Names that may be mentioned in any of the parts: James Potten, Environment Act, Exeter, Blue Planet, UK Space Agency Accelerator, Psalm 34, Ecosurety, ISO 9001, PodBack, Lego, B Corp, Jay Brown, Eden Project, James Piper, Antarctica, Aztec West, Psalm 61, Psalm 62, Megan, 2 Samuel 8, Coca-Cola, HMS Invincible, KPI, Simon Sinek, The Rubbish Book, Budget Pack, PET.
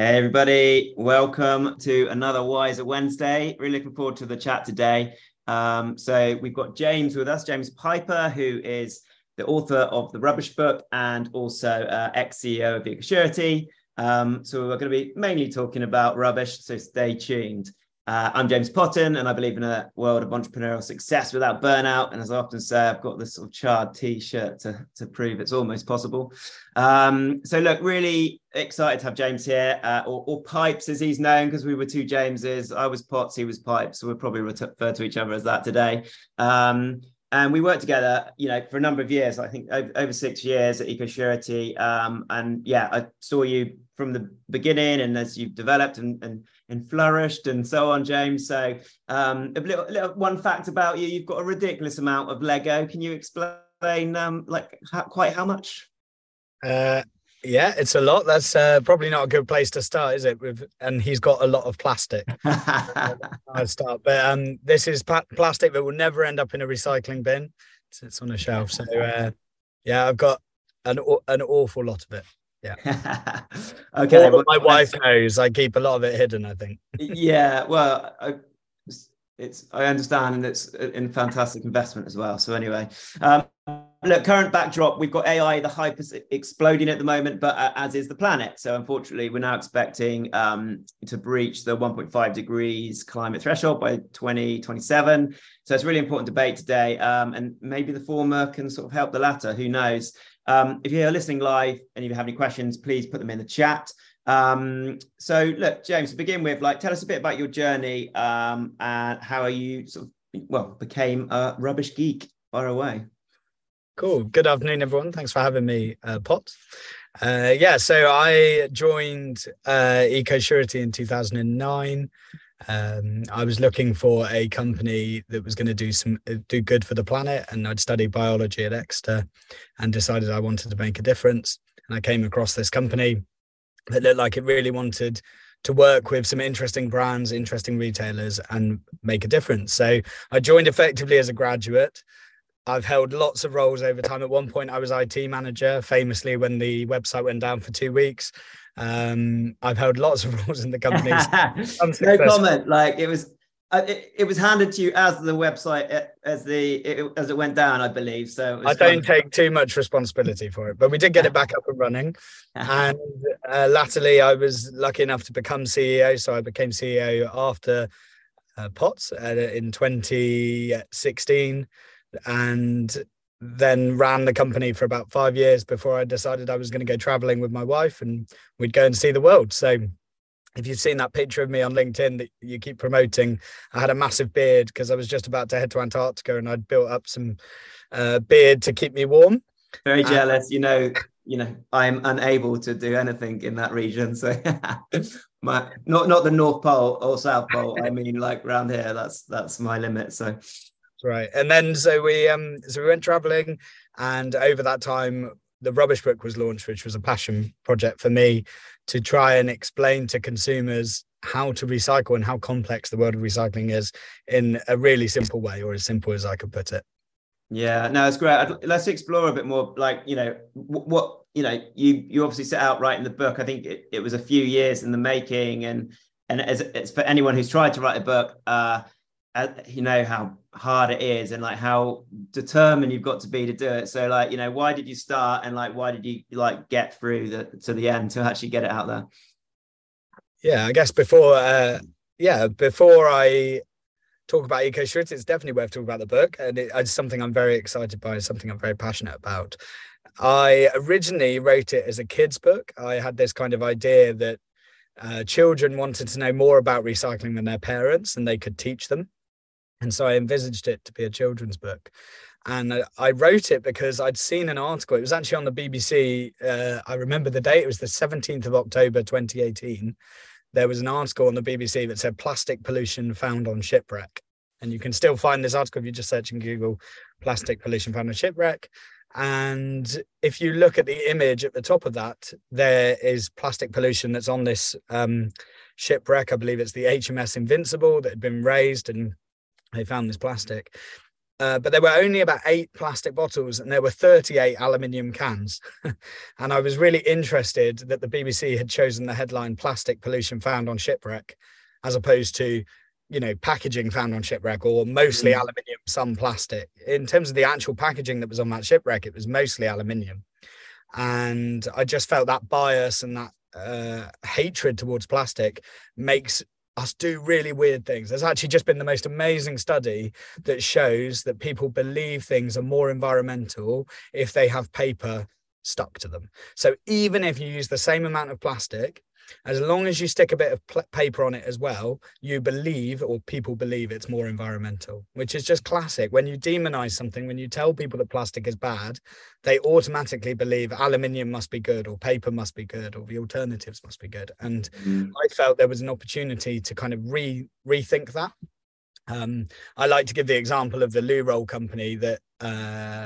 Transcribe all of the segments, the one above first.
Hey everybody, welcome to another Wiser Wednesday. Really looking forward to the chat today. So we've got James with us, James Piper, who is the author of The Rubbish Book and also ex-CEO of Ecosurety. So we're going to be mainly talking about rubbish, so stay tuned. I'm James Potten, and I believe in a world of entrepreneurial success without burnout. And as I often say, I've got this sort of charred T-shirt to prove it's almost possible. So look, really excited to have James here, or Pipes as he's known, because we were two Jameses. I was Potts, he was Pipes. So we'll probably refer to each other as that today. And we worked together, you know, for a number of years. I think over 6 years at Ecosurety. And yeah, I saw you from the beginning, and as you've developed and flourished and so on, James. So one fact about you: you've got a ridiculous amount of Lego. Can you explain, how much? Yeah, it's a lot. That's probably not a good place to start, is it? And he's got a lot of plastic. But this is plastic that will never end up in a recycling bin. It's on a shelf. So yeah, I've got an awful lot of it. Yeah. Okay. All that my wife knows. I keep a lot of it hidden, I think. Yeah. Well, I understand, and it's a fantastic investment as well. So anyway. Look, current backdrop, we've got AI, the hype is exploding at the moment, but as is the planet. So unfortunately, we're now expecting to breach the 1.5 degrees climate threshold by 2027. So it's a really important debate today. And maybe the former can sort of help the latter, who knows? If you're listening live and you have any questions, please put them in the chat. So look, James, to begin with, tell us a bit about your journey and how you became a rubbish geek far away. Cool. Good afternoon, everyone. Thanks for having me, Pot. So I joined Ecosurety in 2009. I was looking for a company that was going to do good for the planet, and I'd studied biology at Exeter and decided I wanted to make a difference. And I came across this company that looked like it really wanted to work with some interesting brands, interesting retailers, and make a difference. So I joined effectively as a graduate. I've held lots of roles over time. At one point, I was IT manager, famously, when the website went down for 2 weeks. I've held lots of roles in the company. No comment. It was handed to you as the website, as it went down, I believe. So I don't take too much responsibility for it, but we did get it back up and running. And latterly, I was lucky enough to become CEO. So I became CEO after Potts in 2016. And then ran the company for about 5 years before I decided I was going to go traveling with my wife, and we'd go and see the world. So if you've seen that picture of me on LinkedIn that you keep promoting, I had a massive beard because I was just about to head to Antarctica, and I'd built up some beard to keep me warm. Very jealous. You know, I'm unable to do anything in that region. So not the North Pole or South Pole. I mean, round here, that's my limit. So. Right. And then so we went traveling, and over that time the Rubbish Book was launched, which was a passion project for me to try and explain to consumers how to recycle and how complex the world of recycling is in a really simple way, or as simple as I could put it. Yeah, no, it's great. Let's explore a bit more, what you obviously set out right in the book. I think it was a few years in the making, and as it's for anyone who's tried to write a book, you know how hard it is, and how determined you've got to be to do it. So why did you start, and why did you get through to the end to actually get it out there? Yeah, I guess before I talk about Ecosurety, it's definitely worth talking about the book, and it's something I'm very excited by, something I'm very passionate about. I originally wrote it as a kids book. I had this kind of idea that children wanted to know more about recycling than their parents, and they could teach them. And so I envisaged it to be a children's book. And I wrote it because I'd seen an article. It was actually on the BBC. I remember the date. It was the 17th of October, 2018. There was an article on the BBC that said plastic pollution found on shipwreck. And you can still find this article if you just search in Google plastic pollution found on shipwreck. And if you look at the image at the top of that, there is plastic pollution that's on this shipwreck. I believe it's the HMS Invincible that had been raised, and they found this plastic. But there were only about 8 plastic bottles and there were 38 aluminium cans. And I was really interested that the BBC had chosen the headline "Plastic Pollution Found on Shipwreck," as opposed to, you know, packaging found on shipwreck, or mostly aluminium, some plastic. In terms of the actual packaging that was on that shipwreck, it was mostly aluminium. And I just felt that bias and that hatred towards plastic makes us do really weird things. There's actually just been the most amazing study that shows that people believe things are more environmental if they have paper stuck to them. So even if you use the same amount of plastic, as long as you stick a bit of paper on it as well, you believe, or people believe, it's more environmental, which is just classic. When you demonize something, when you tell people that plastic is bad, they automatically believe aluminium must be good, or paper must be good, or the alternatives must be good. And I felt there was an opportunity to kind of rethink that. I like to give the example of the loo roll company that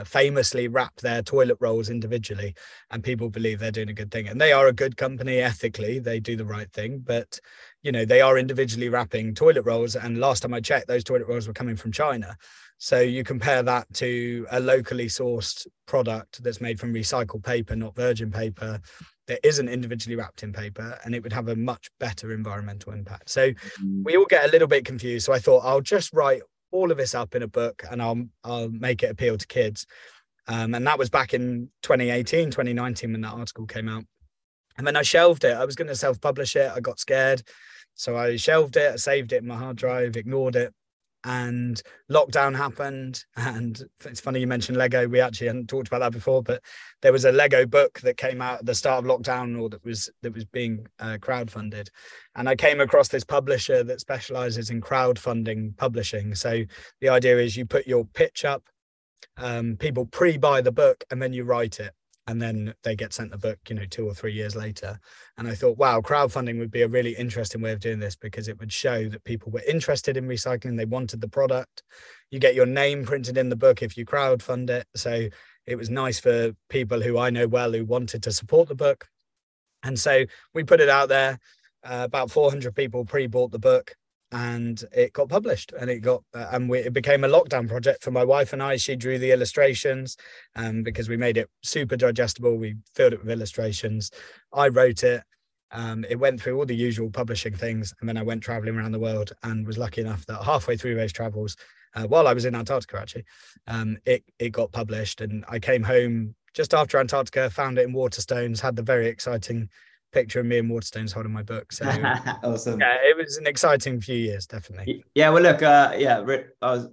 famously wrap their toilet rolls individually, and people believe they're doing a good thing. And they are a good company ethically, they do the right thing, but, you know, they are individually wrapping toilet rolls. And last time I checked, those toilet rolls were coming from China. So you compare that to a locally sourced product that's made from recycled paper, not virgin paper, that isn't individually wrapped in paper, and it would have a much better environmental impact. So we all get a little bit confused. So I thought, I'll just write all of this up in a book and I'll make it appeal to kids. And that was back in 2018, 2019, when that article came out. And then I shelved it. I was going to self-publish it. I got scared. So I shelved it, I saved it in my hard drive, ignored it. And lockdown happened. And it's funny you mentioned Lego. We actually hadn't talked about that before, but there was a Lego book that came out at the start of lockdown, or that was being crowdfunded. And I came across this publisher that specializes in crowdfunding publishing. So the idea is you put your pitch up, people pre-buy the book, and then you write it. And then they get sent the book, you know, 2 or 3 years later. And I thought, wow, crowdfunding would be a really interesting way of doing this, because it would show that people were interested in recycling. They wanted the product. You get your name printed in the book if you crowdfund it. So it was nice for people who I know well who wanted to support the book. And so we put it out there. About 400 people pre-bought the book, and it got published, and it became a lockdown project for my wife and I. She drew the illustrations, because we made it super digestible. We filled it with illustrations. I wrote it. It went through all the usual publishing things. And then I went traveling around the world, and was lucky enough that halfway through those travels, while I was in Antarctica, actually, it got published. And I came home just after Antarctica, found it in Waterstones, had the very exciting picture of me and Waterstones holding my book. So awesome. Yeah, it was an exciting few years, definitely. Yeah, well, look, I was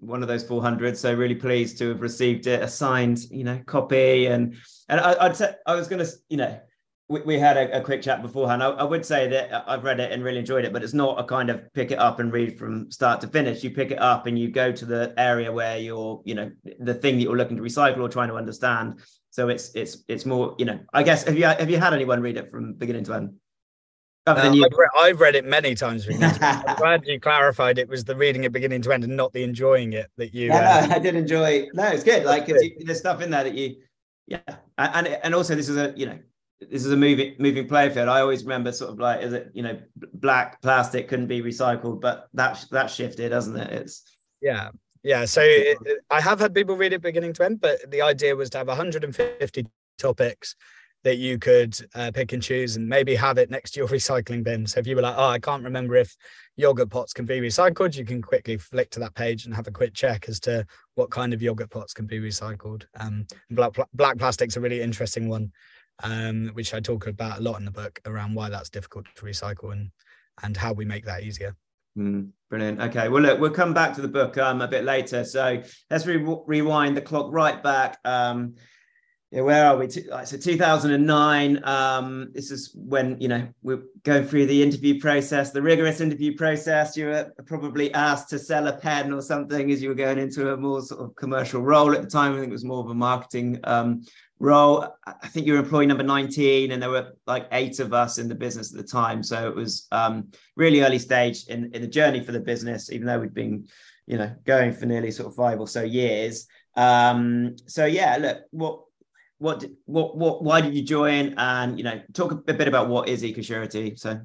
one of those 400, so really pleased to have received it, a signed, you know, copy. And I was gonna, you know, we had a quick chat beforehand. I would say that I've read it and really enjoyed it, but it's not a kind of pick it up and read from start to finish. You pick it up and you go to the area where you're, you know, the thing that you're looking to recycle or trying to understand. So it's more, you know, I guess, have you had anyone read it from beginning to end? I've read it many times. I'm glad you clarified it was the reading it beginning to end and not the enjoying it that you... Yeah, I did enjoy. No, it's good. Like, there's stuff in there that you... Yeah. And also this is a, you know, this is a moving playfield. I always remember sort of like, is it, you know, black plastic couldn't be recycled, but that shifted, hasn't it? It's... Yeah. Yeah, so I have had people read it beginning to end, but the idea was to have 150 topics that you could pick and choose, and maybe have it next to your recycling bin. So if you were like, oh, I can't remember if yogurt pots can be recycled, you can quickly flick to that page and have a quick check as to what kind of yogurt pots can be recycled. Black plastic's a really interesting one, which I talk about a lot in the book, around why that's difficult to recycle and how we make that easier. Brilliant. Okay, well, look, we'll come back to the book a bit later, so let's rewind the clock right back. Where are we? So 2009, this is when, you know, we're going through the interview process, the rigorous interview process. You were probably asked to sell a pen or something as you were going into a more sort of commercial role at the time. I think it was more of a marketing role. I think you were employee number 19, and there were like 8 of us in the business at the time. So it was really early stage in the journey for the business, even though we'd been, you know, going for nearly sort of 5 or so years. So yeah, look, why did you join? And, you know, talk a bit about what is Ecosurety. So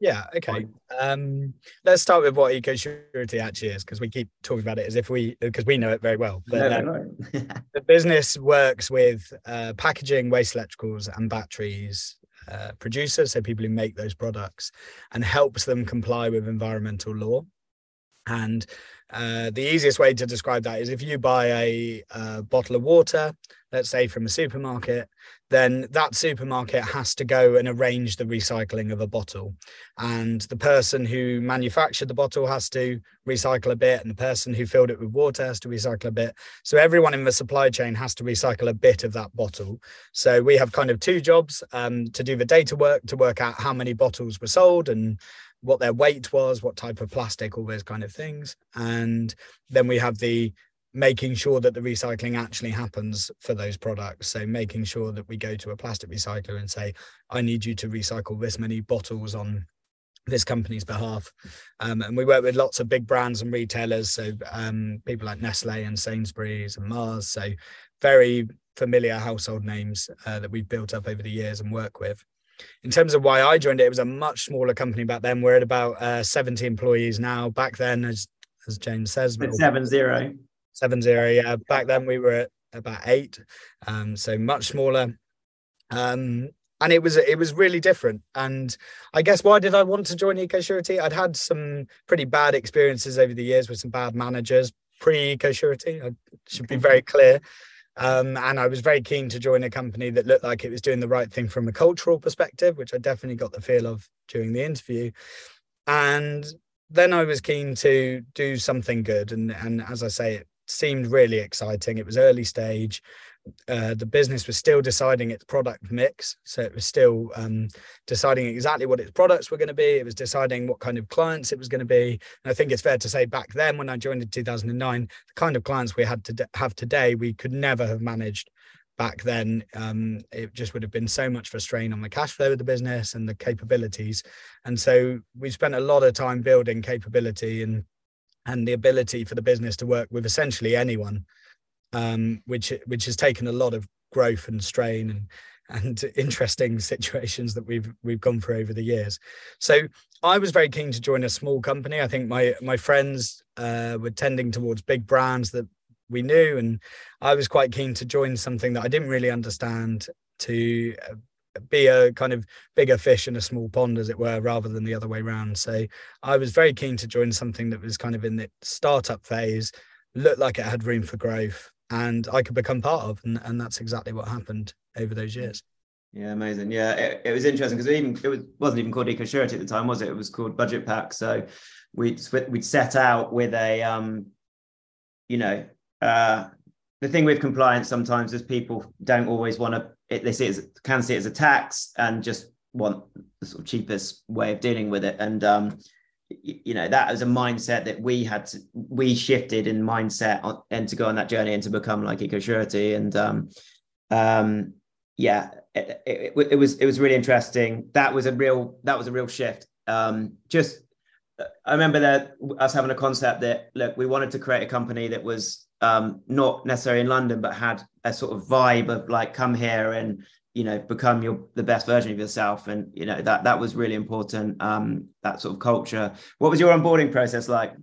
Yeah, okay. Let's start with what Ecosurety actually is, because we keep talking about it as if we know it very well. But the business works with packaging, waste electricals and batteries producers, so people who make those products, and helps them comply with environmental law. And the easiest way to describe that is if you buy a bottle of water, let's say from a supermarket, then that supermarket has to go and arrange the recycling of a bottle. And the person who manufactured the bottle has to recycle a bit, and the person who filled it with water has to recycle a bit. So everyone in the supply chain has to recycle a bit of that bottle. So we have kind of two jobs, to do the data work, to work out how many bottles were sold and what their weight was, what type of plastic, all those kind of things. And then we have the making sure that the recycling actually happens for those products. So making sure that we go to a plastic recycler and say, I need you to recycle this many bottles on this company's behalf. And we work with lots of big brands and retailers. So people like Nestlé and Sainsbury's and Mars. So very familiar household names that we've built up over the years and work with. In terms of why I joined it, it was a much smaller company back then. We're at about 70 employees now. Back then, as James says, 7-0. Yeah, back then we were at about 8, so much smaller, and it was really different. And I guess why did I want to join Ecosurety? I'd had some pretty bad experiences over the years with some bad managers pre-Ecosurety. I should be very clear. And I was very keen to join a company that looked like it was doing the right thing from a cultural perspective, which I definitely got the feel of during the interview. And then I was keen to do something good. And as I say, it seemed really exciting. It was early stage. The business was still deciding its product mix. So it was still deciding exactly what its products were going to be. It was deciding what kind of clients it was going to be. And I think it's fair to say back then when I joined in 2009, the kind of clients we had to have today, we could never have managed back then. It just would have been so much of a strain on the cash flow of the business and the capabilities. And so we spent a lot of time building capability and the ability for the business to work with essentially anyone, which has taken a lot of growth and strain and interesting situations that we've gone through over the years. So I was very keen to join a small company. I think my friends were tending towards big brands that we knew, and I was quite keen to join something that I didn't really understand, to be a kind of bigger fish in a small pond, as it were, rather than the other way around. So I was very keen to join something that was kind of in the startup phase, looked like it had room for growth, and I could become part of, and that's exactly what happened over those years. Yeah, amazing. Yeah, it was interesting because it wasn't even called Ecosurety at the time, was it? It was called Budget Pack. So we'd set out with a the thing with compliance sometimes is people don't always want to, they see it as, can see it as a tax and just want the sort of cheapest way of dealing with it. And that was a mindset that we shifted in mindset and to go on that journey and to become like Ecosurety. And it was really interesting. That was a real shift. I remember that us having a concept that, look, we wanted to create a company that was not necessarily in London, but had a sort of vibe of like, come here and, become the best version of yourself. And, that was really important, that sort of culture. What was your onboarding process like?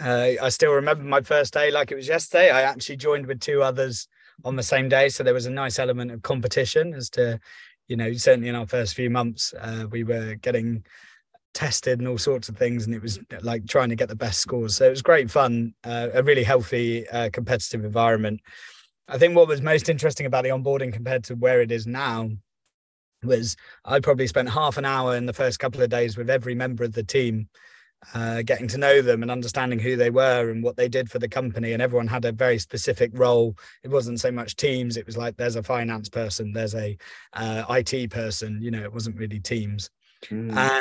I still remember my first day like it was yesterday. I actually joined with two others on the same day. So there was a nice element of competition as to, certainly in our first few months, we were getting tested and all sorts of things, and it was like trying to get the best scores. So it was great fun, a really healthy competitive environment. I think what was most interesting about the onboarding compared to where it is now was I probably spent half an hour in the first couple of days with every member of the team, getting to know them and understanding who they were and what they did for the company. And everyone had a very specific role. It wasn't so much teams. It was like, there's a finance person, there's a IT person, it wasn't really teams. And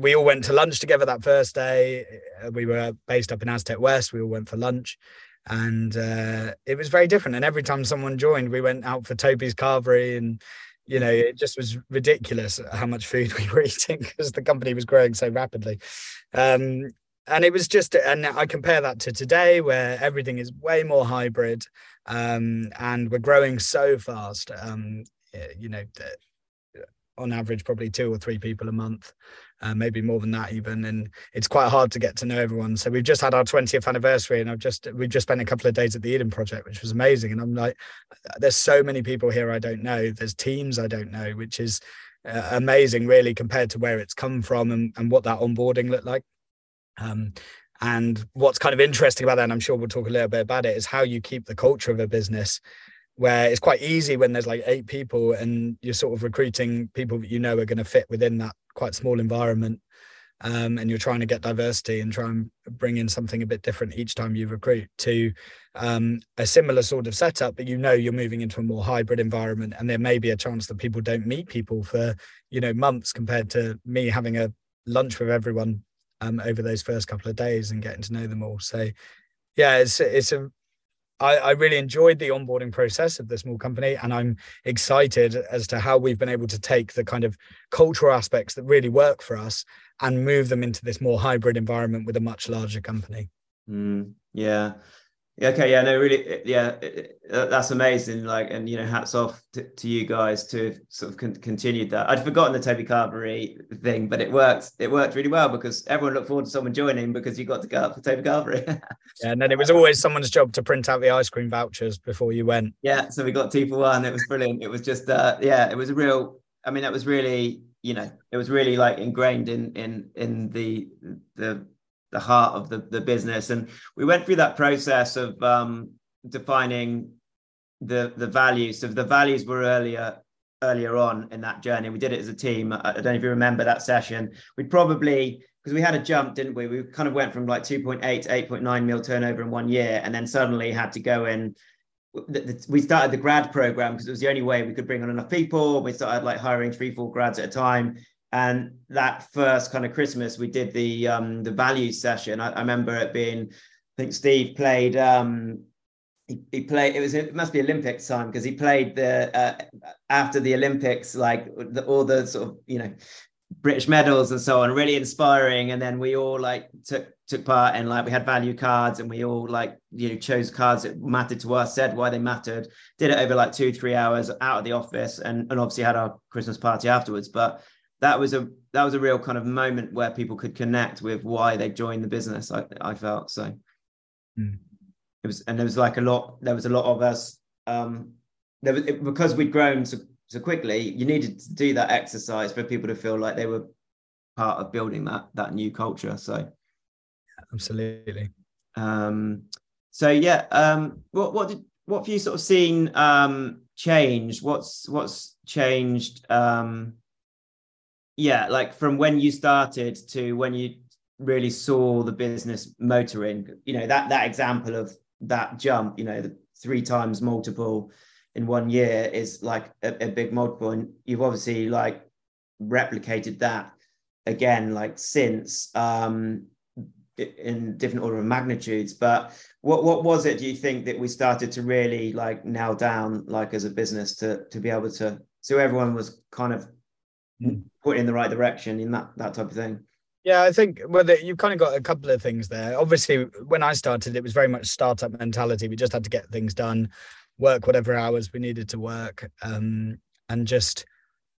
we all went to lunch together that first day. We were based up in Aztec West. We all went for lunch, and it was very different. And every time someone joined, we went out for Toby's Carvery, and it just was ridiculous how much food we were eating because the company was growing so rapidly. And it was just, and I compare that to today, where everything is way more hybrid, and we're growing so fast. on average probably 2 or 3 people a month, maybe more than that even, and it's quite hard to get to know everyone. So we've just had our 20th anniversary, and we've just spent a couple of days at the Eden Project, which was amazing. And I'm like, there's so many people here I don't know, there's teams I don't know, which is amazing really, compared to where it's come from and what that onboarding looked like. And what's kind of interesting about that, and I'm sure we'll talk a little bit about it, is how you keep the culture of a business, where it's quite easy when there's like 8 people and you're sort of recruiting people that you know are going to fit within that quite small environment. And you're trying to get diversity and try and bring in something a bit different each time you recruit, to a similar sort of setup, but you know you're moving into a more hybrid environment, and there may be a chance that people don't meet people for, you know, months, compared to me having a lunch with everyone over those first couple of days and getting to know them all. So yeah, I really enjoyed the onboarding process of the small company, and I'm excited as to how we've been able to take the kind of cultural aspects that really work for us and move them into this more hybrid environment with a much larger company. Yeah. Okay. Yeah. No, really. Yeah. That's amazing. Like, and, you know, hats off to you guys to sort of continued that. I'd forgotten the Toby Carvery thing, but it worked really well, because everyone looked forward to someone joining because you got to go up for Toby Carvery. Yeah, and then it was always someone's job to print out the ice cream vouchers before you went. Yeah. So we got 2 for 1. It was brilliant. It was just, yeah, it was a real, I mean, that was really, you know, it was really like ingrained in the heart of the business. And we went through that process of defining the values. So the values were earlier on in that journey. We did it as a team. I don't know if you remember that session. We'd probably, because we had a jump, didn't we? We kind of went from like 2.8 to 8.9 mil turnover in 1 year, and then suddenly had to go in. We started the grad program because it was the only way we could bring on enough people. We started like hiring 3-4 grads at a time. And that first kind of Christmas, we did the values session. I remember it being, I think Steve played, it must be Olympics time, because he played the, after the Olympics, like all the sort of, you know, British medals and so on, really inspiring. And then we all like took part, and like we had value cards, and we all like, you know, chose cards that mattered to us, said why they mattered, did it over like 2-3 hours out of the office, and obviously had our Christmas party afterwards. But that was a real kind of moment where people could connect with why they joined the business. I felt so. It was, and there was like a lot of us, because we'd grown so quickly, you needed to do that exercise for people to feel like they were part of building that new culture. So. Absolutely. So yeah. What have you sort of seen change? What's changed? Yeah, like from when you started to when you really saw the business motoring, you know, that example of that jump, you know, the 3 times multiple in 1 year is like a big multiple. And you've obviously like replicated that again, like since in different order of magnitudes. But what was it, do you think, that we started to really like nail down, like as a business, to be able to, so everyone was kind of put in the right direction in that type of thing? Yeah, I think, well, you've kind of got a couple of things there. Obviously, when I started, it was very much startup mentality. We just had to get things done, work whatever hours we needed to work, and just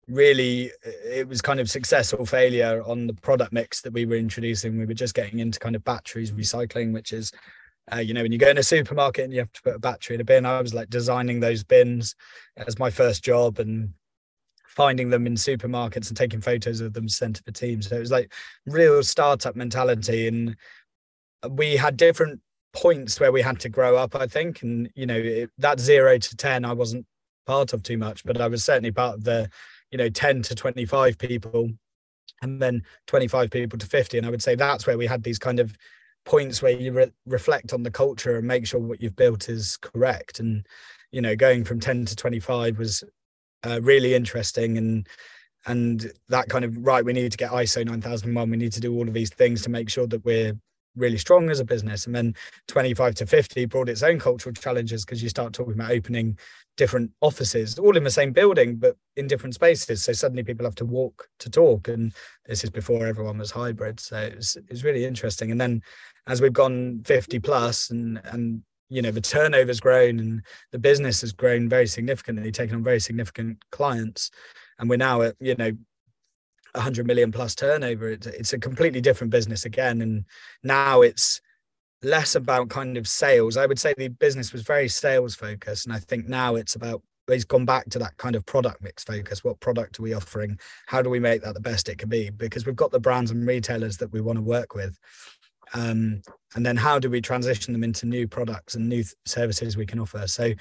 really, it was kind of success or failure on the product mix that we were introducing. We were just getting into kind of batteries recycling, which is, you know, when you go in a supermarket and you have to put a battery in a bin. I was like designing those bins as my first job, and finding them in supermarkets and taking photos of them sent to the team. So it was like real startup mentality, and we had different points where we had to grow up, I think. And, you know, that 0 to 10, I wasn't part of too much, but I was certainly part of the, you know, 10 to 25 people, and then 25 people to 50. And I would say that's where we had these kind of points where you reflect on the culture and make sure what you've built is correct. And, you know, going from 10 to 25 was really interesting, and that kind of, right, we need to get ISO 9001, we need to do all of these things to make sure that we're really strong as a business. And then 25 to 50 brought its own cultural challenges, because you start talking about opening different offices, all in the same building but in different spaces, so suddenly people have to walk to talk, and this is before everyone was hybrid. So it's really interesting. And then as we've gone 50 plus, and you know, the turnover's grown and the business has grown very significantly, taken on very significant clients. and we're now at, you know, 100 million plus turnover. It's a completely different business again. And now it's less about kind of sales. I would say the business was very sales focused, and I think now it's about, he's gone back to that kind of product mix focus. What product are we offering? How do we make that the best it can be? Because we've got the brands and retailers that we want to work with. And then how do we transition them into new products and new services we can offer? So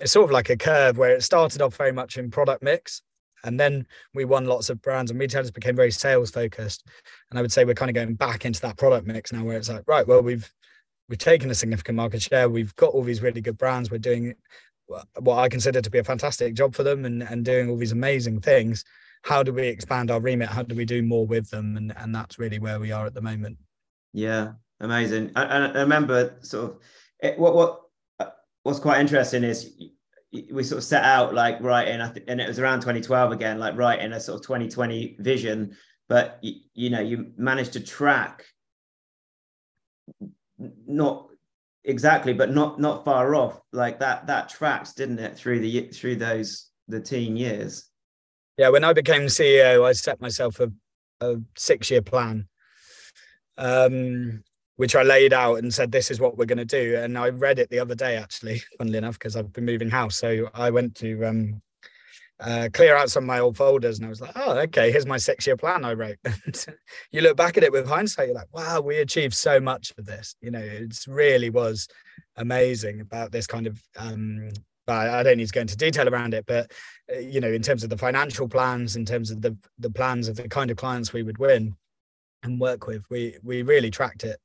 it's sort of like a curve where it started off very much in product mix, and then we won lots of brands and retailers, became very sales focused. And I would say we're kind of going back into that product mix now, where it's like, right, well, we've taken a significant market share. We've got all these really good brands. We're doing what I consider to be a fantastic job for them and doing all these amazing things. How do we expand our remit? How do we do more with them? And that's really where we are at the moment. Yeah, amazing. And I remember sort of what's quite interesting is we sort of set out like writing, and it was around 2012 again, like writing a sort of 2020 vision, but you managed to track not exactly, but not far off, like that tracks, didn't it, through the teen years? Yeah, when I became CEO, I set myself a 6-year plan, which I laid out and said, this is what we're going to do. And I read it the other day, actually, funnily enough, because I've been moving house. So I went to clear out some of my old folders, and I was like, oh, okay, here's my 6-year plan I wrote. You look back at it with hindsight, you're like, wow, we achieved so much of this. You know, it really was amazing about this kind of, but I don't need to go into detail around it, but, you know, in terms of the financial plans, in terms of the plans of the kind of clients we would win and work with, we really tracked it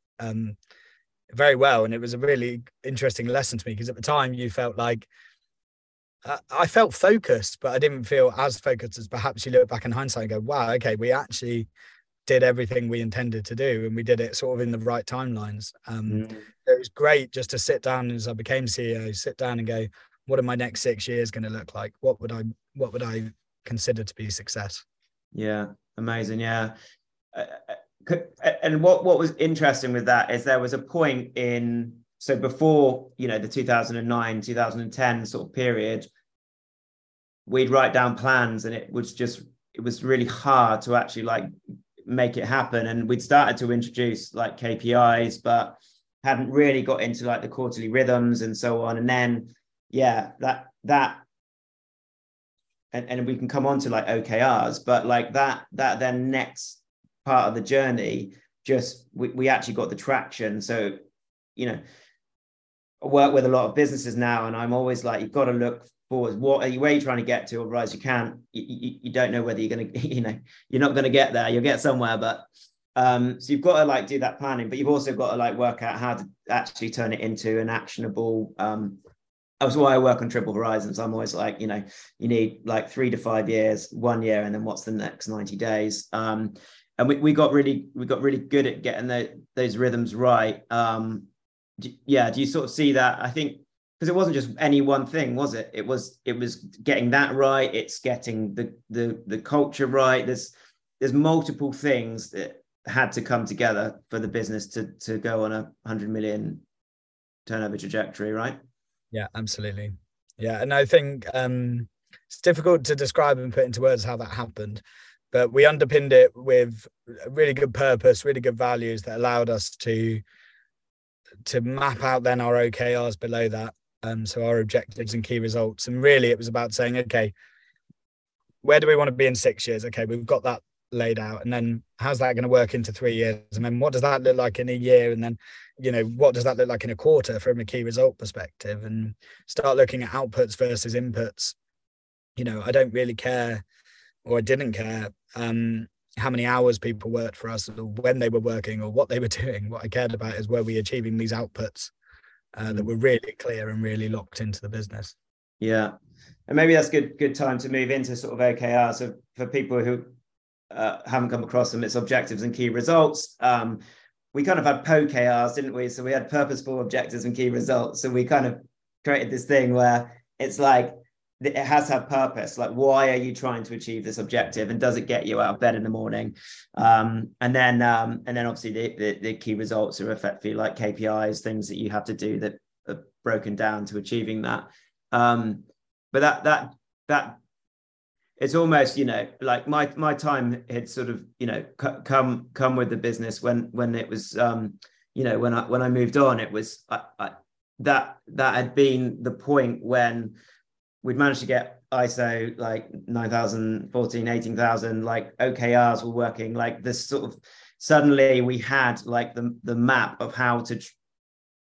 very well. And it was a really interesting lesson to me, because at the time you felt like, I felt focused, but I didn't feel as focused as perhaps you look back in hindsight and go, wow, okay, we actually did everything we intended to do, and we did it sort of in the right timelines. It was great just to sit down as I became CEO, sit down and go, what are my next 6 years going to look like? What would I consider to be success? Yeah, amazing. Yeah. And what was interesting with that is there was a point in, so before, you know, the 2009, 2010 sort of period, we'd write down plans and it was really hard to actually like make it happen. And we'd started to introduce like KPIs, but hadn't really got into like the quarterly rhythms and so on. And then, yeah, and we can come on to like OKRs, but like that then next part of the journey, just, we actually got the traction. So, you know, I work with a lot of businesses now, and I'm always like, you've got to look forward. Where are you trying to get to? Otherwise, you can't. You don't know whether you're going to. You know, you're not going to get there. You'll get somewhere, but so you've got to like do that planning. But you've also got to like work out how to actually turn it into an actionable. That's why I work on Triple Horizons. I'm always like, you know, you need like 3 to 5 years, 1 year, and then what's the next 90 days? And we got really good at getting those rhythms right. Yeah, do you sort of see that? I think because it wasn't just any one thing, was it? It was getting that right. It's getting the culture right. There's multiple things that had to come together for the business to go on a 100 million turnover trajectory, right? Yeah, absolutely. Yeah, and I think it's difficult to describe and put into words how that happened, but we underpinned it with a really good purpose, really good values that allowed us to map out then our OKRs below that, so our objectives and key results. And really it was about saying, okay, where do we want to be in 6 years? Okay, we've got that laid out, and then how's that going to work into 3 years? And then what does that look like in a year? And then, you know, what does that look like in a quarter from a key result perspective? And start looking at outputs versus inputs. You know, I don't really care, or I didn't care how many hours people worked for us, or when they were working, or what they were doing. What I cared about is, were we achieving these outputs that were really clear and really locked into the business? Yeah, and maybe that's good time to move into sort of OKR. So for people who haven't come across them, it's objectives and key results. We kind of had POKRs, didn't we? So we had purposeful objectives and key results. So we kind of created this thing where it's like, it has to have purpose. Like, why are you trying to achieve this objective, and does it get you out of bed in the morning? And then obviously the key results are effectively like KPIs, things that you have to do that are broken down to achieving that. But that it's almost, you know, like my time had sort of, you know, come with the business when it was, you know, when I moved on, it was that had been the point when we'd managed to get ISO like 9,000, 14, 18,000, like OKRs were working, like this sort of, suddenly we had like the map of how to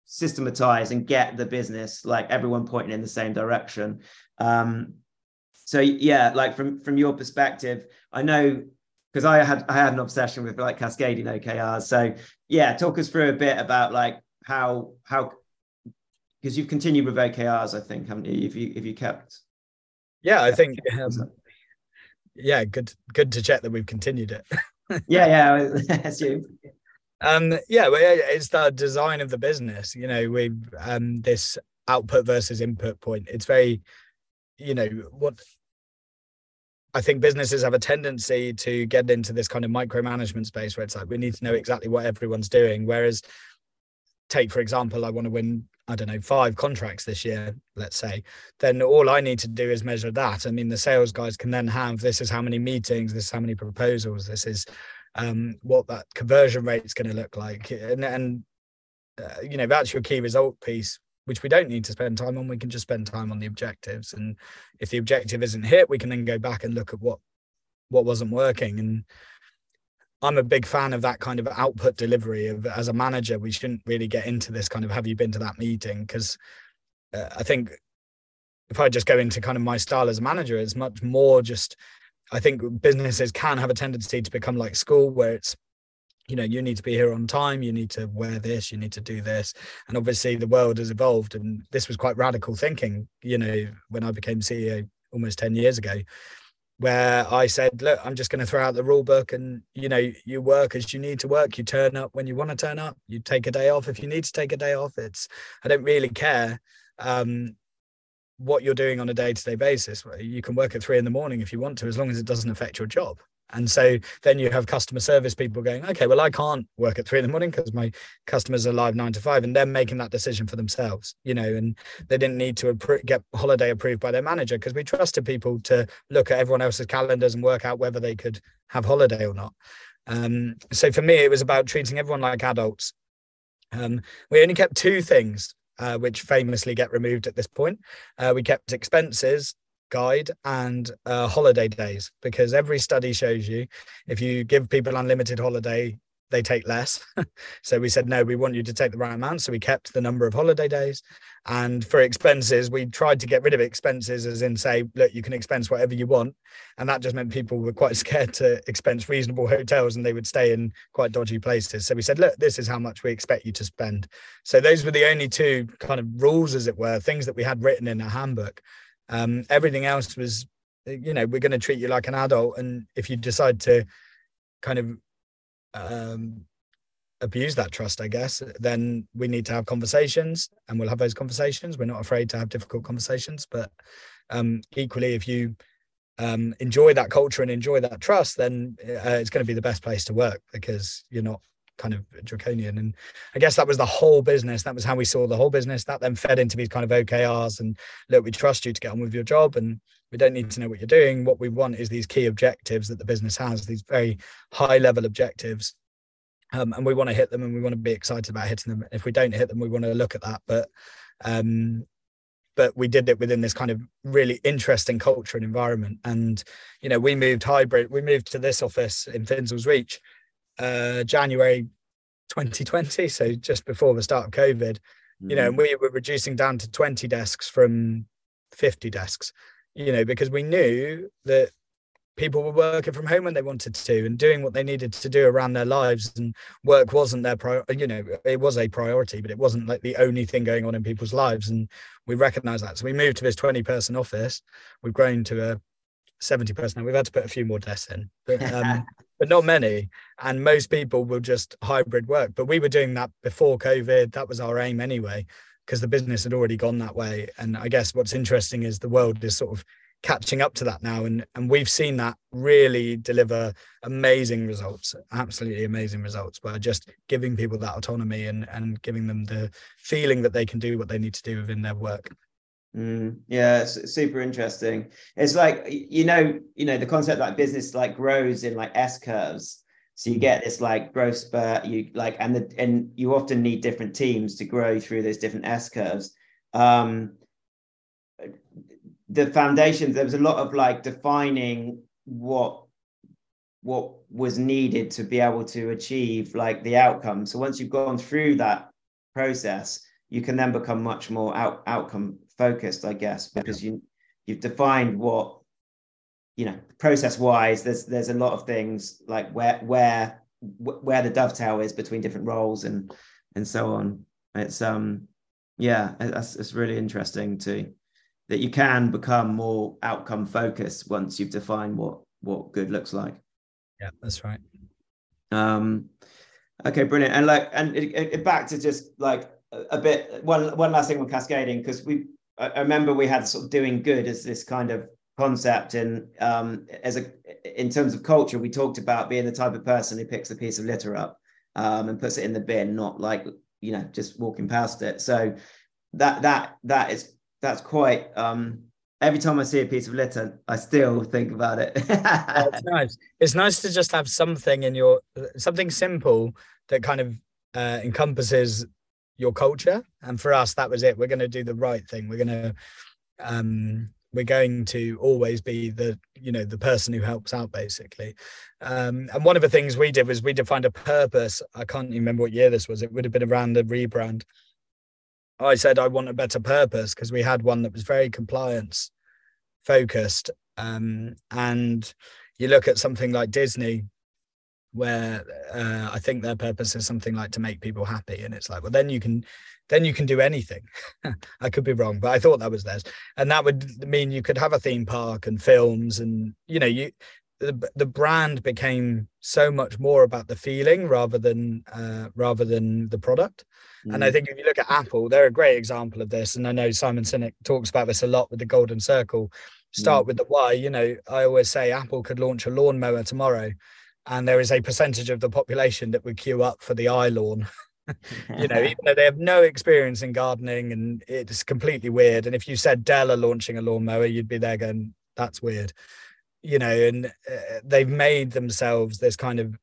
systematize and get the business, like everyone pointing in the same direction. So yeah, like from your perspective, I know, because I had an obsession with like cascading OKRs. So yeah, talk us through a bit about like how, because you've continued with OKRs, I think, haven't you? If you kept. Yeah, I think. Yeah, good to check that we've continued it. Yeah, that's you. Well, it's the design of the business. You know, we've this output versus input point. It's very, you know, what I think businesses have a tendency to get into this kind of micromanagement space where it's like we need to know exactly what everyone's doing. Whereas, take for example, I want to win, I don't know, 5 contracts this year, let's say, then all I need to do is measure that. I mean, the sales guys can then have, this is how many meetings, this is how many proposals, this is what that conversion rate is going to look like. And you know, that's your key result piece, which we don't need to spend time on. We can just spend time on the objectives. And if the objective isn't hit, we can then go back and look at what wasn't working. And I'm a big fan of that kind of output delivery of, as a manager, we shouldn't really get into this kind of, have you been to that meeting? Because I think if I just go into kind of my style as a manager, it's much more just, I think businesses can have a tendency to become like school where it's, you know, you need to be here on time, you need to wear this, you need to do this. And obviously the world has evolved, and this was quite radical thinking, you know, when I became CEO almost 10 years ago. Where I said, look, I'm just going to throw out the rule book, and, you know, you work as you need to work. You turn up when you want to turn up. You take a day off if you need to take a day off. I don't really care what you're doing on a day-to-day basis. You can work at 3 a.m. if you want to, as long as it doesn't affect your job. And so then you have customer service people going, okay, well, I can't work at 3 a.m. because my customers are live 9 to 5, and they're making that decision for themselves, you know, and they didn't need to get holiday approved by their manager because we trusted people to look at everyone else's calendars and work out whether they could have holiday or not. So for me, it was about treating everyone like adults. We only kept 2 things, which famously get removed at this point. We kept expenses guide and holiday days, because every study shows you if you give people unlimited holiday, they take less. So we said, no, we want you to take the right amount. So we kept the number of holiday days. And for expenses, we tried to get rid of expenses, as in say, look, you can expense whatever you want. And that just meant people were quite scared to expense reasonable hotels, and they would stay in quite dodgy places. So we said, look, this is how much we expect you to spend. So those were the only 2 kind of rules, as it were, things that we had written in our handbook. Everything else was, you know, we're going to treat you like an adult. And if you decide to kind of abuse that trust, I guess, then we need to have conversations, and we'll have those conversations. We're not afraid to have difficult conversations. But equally, if you enjoy that culture and enjoy that trust, then it's going to be the best place to work, because you're not kind of draconian. And I guess that was the whole business. That was how we saw the whole business. That then fed into these kind of OKRs and, look, we trust you to get on with your job, and we don't need to know what you're doing. What we want is these key objectives that the business has, these very high level objectives, and we want to hit them, and we want to be excited about hitting them. If we don't hit them, we want to look at that. But we did it within this kind of really interesting culture and environment. And, you know, we moved hybrid. We moved to this office in Finzel's Reach January 2020, so just before the start of COVID. You know, and we were reducing down to 20 desks from 50 desks, you know, because we knew that people were working from home when they wanted to and doing what they needed to do around their lives, and work wasn't their priority. You know, it was a priority, but it wasn't like the only thing going on in people's lives, and we recognize that. So we moved to this 20-person office. We've grown to a 70%. We've had to put a few more desks in, but not many. And most people will just hybrid work. But we were doing that before COVID. That was our aim anyway, because the business had already gone that way. And I guess what's interesting is the world is sort of catching up to that now. And we've seen that really deliver amazing results, absolutely amazing results, by just giving people that autonomy and giving them the feeling that they can do what they need to do within their work. Yeah, it's super interesting. It's like, you know, the concept like business like grows in like S curves. So you get this like growth spurt, and you often need different teams to grow through those different S curves. The foundations, there was a lot of like defining what was needed to be able to achieve like the outcome. So once you've gone through that process, you can then become much more outcome focused, I guess, because you've defined what, you know, process wise, there's a lot of things like where the dovetail is between different roles and so on. It's it's really interesting too, that you can become more outcome focused once you've defined what good looks like. Yeah, that's right. Okay, brilliant. And like, and it back to just like a bit, one last thing with cascading, because I remember we had sort of doing good as this kind of concept, and in terms of culture, we talked about being the type of person who picks a piece of litter up and puts it in the bin, not like, you know, just walking past it. So that's quite. Every time I see a piece of litter, I still think about it. It's nice. It's nice to just have something something simple that kind of encompasses your culture. And for us, that was it. We're going to do the right thing. We're going to always be the person who helps out, basically. And one of the things we did was we defined a purpose. I can't even remember what year this was. It would have been around the rebrand. I said, I want a better purpose, because we had one that was very compliance focused. And you look at something like Disney, where I think their purpose is something like to make people happy. And it's like, well, then you can do anything. I could be wrong, but I thought that was theirs. And that would mean you could have a theme park and films, and, you know, the brand became so much more about the feeling rather than the product. Mm. And I think if you look at Apple, they're a great example of this. And I know Simon Sinek talks about this a lot with the golden circle. Start with the why. You know, I always say Apple could launch a lawnmower tomorrow, and there is a percentage of the population that would queue up for the iLawn, you know, even though they have no experience in gardening, and it's completely weird. And if you said Dell are launching a lawnmower, you'd be there going, that's weird, you know. And they've made themselves this kind of,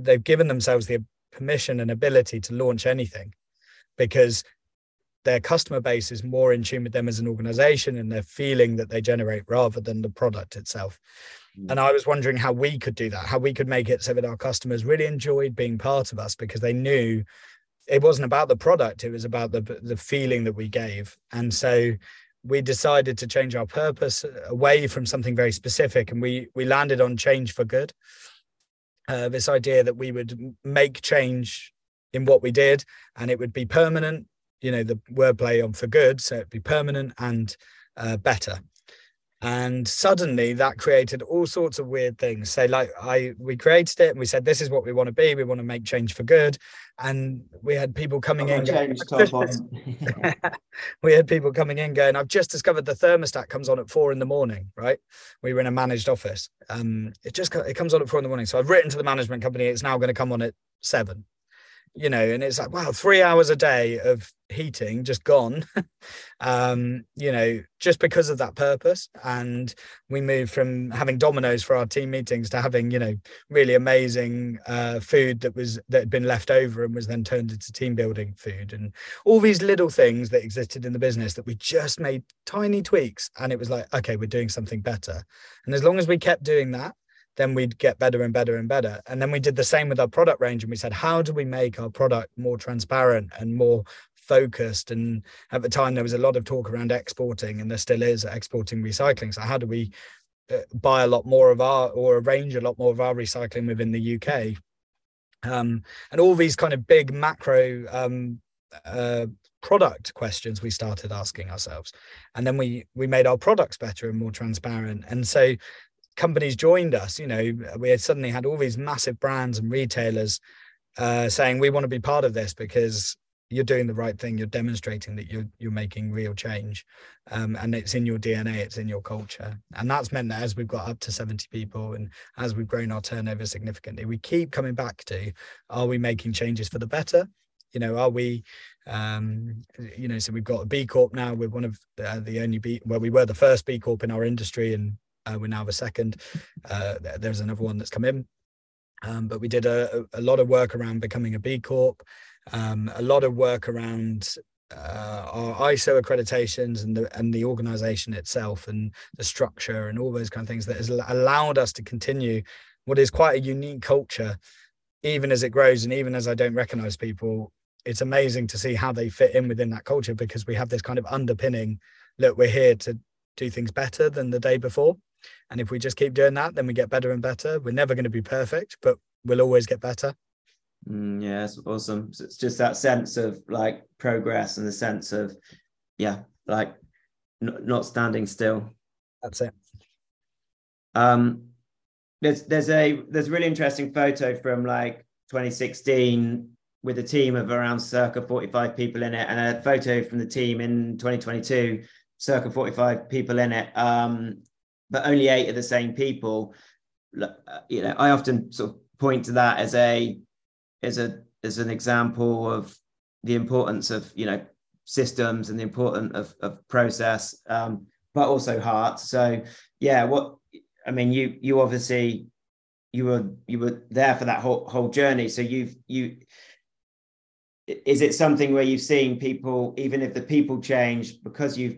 they've given themselves the permission and ability to launch anything, because their customer base is more in tune with them as an organization and their feeling that they generate, rather than the product itself. And I was wondering how we could do that, how we could make it so that our customers really enjoyed being part of us, because they knew it wasn't about the product, it was about the feeling that we gave. And so we decided to change our purpose away from something very specific, and we landed on change for good. This idea that we would make change in what we did, and it would be permanent, you know, the wordplay on for good, so it'd be permanent and better. And suddenly that created all sorts of weird things. So like we created it and we said, this is what we want to be. We want to make change for good. And we had people coming in. We had people coming in going, I've just discovered the thermostat comes on at 4 a.m, right? We were in a managed office. It comes on at 4 a.m. So I've written to the management company. It's now going to come on at 7. You know, and it's like, wow, 3 hours a day of heating just gone, you know, just because of that purpose. And we moved from having dominoes for our team meetings to having, you know, really amazing food that had been left over and was then turned into team building food, and all these little things that existed in the business that we just made tiny tweaks. And it was like, okay, we're doing something better. And as long as we kept doing that, then we'd get better and better and better. And then we did the same with our product range. And we said, how do we make our product more transparent and more focused? And at the time, there was a lot of talk around exporting, and there still is, exporting recycling. So how do we buy a lot more of or arrange a lot more of our recycling within the UK? And all these kind of big macro product questions we started asking ourselves. And then we made our products better and more transparent. And so companies joined us, you know, we had suddenly had all these massive brands and retailers saying, we want to be part of this because you're doing the right thing. You're demonstrating that you're making real change, and it's in your DNA, it's in your culture. And that's meant that as we've got up to 70 people and as we've grown our turnover significantly, we keep coming back to, are we making changes for the better? You know, are we, you know, so we've got a B Corp now. We're one of the only we were the first B Corp in our industry, and we're now the second. There's another one that's come in. But we did a lot of work around becoming a B Corp, a lot of work around our ISO accreditations and the organization itself and the structure and all those kind of things that has allowed us to continue what is quite a unique culture, even as it grows. And even as I don't recognize people, it's amazing to see how they fit in within that culture, because we have this kind of underpinning, look, we're here to do things better than the day before. And if we just keep doing that, then we get better and better. We're never going to be perfect, but we'll always get better. Yeah, it's awesome. So it's just that sense of like progress and the sense of, yeah, like not standing still. That's it. There's a really interesting photo from like 2016 with a team of around circa 45 people in it, and a photo from the team in 2022, circa 45 people in it. But only 8 of the same people. You know, I often sort of point to that as an example of the importance of, you know, systems and the importance of process, but also heart. So yeah, what I mean, you obviously you were there for that whole journey. So you is it something where you've seen people, even if the people change, because you've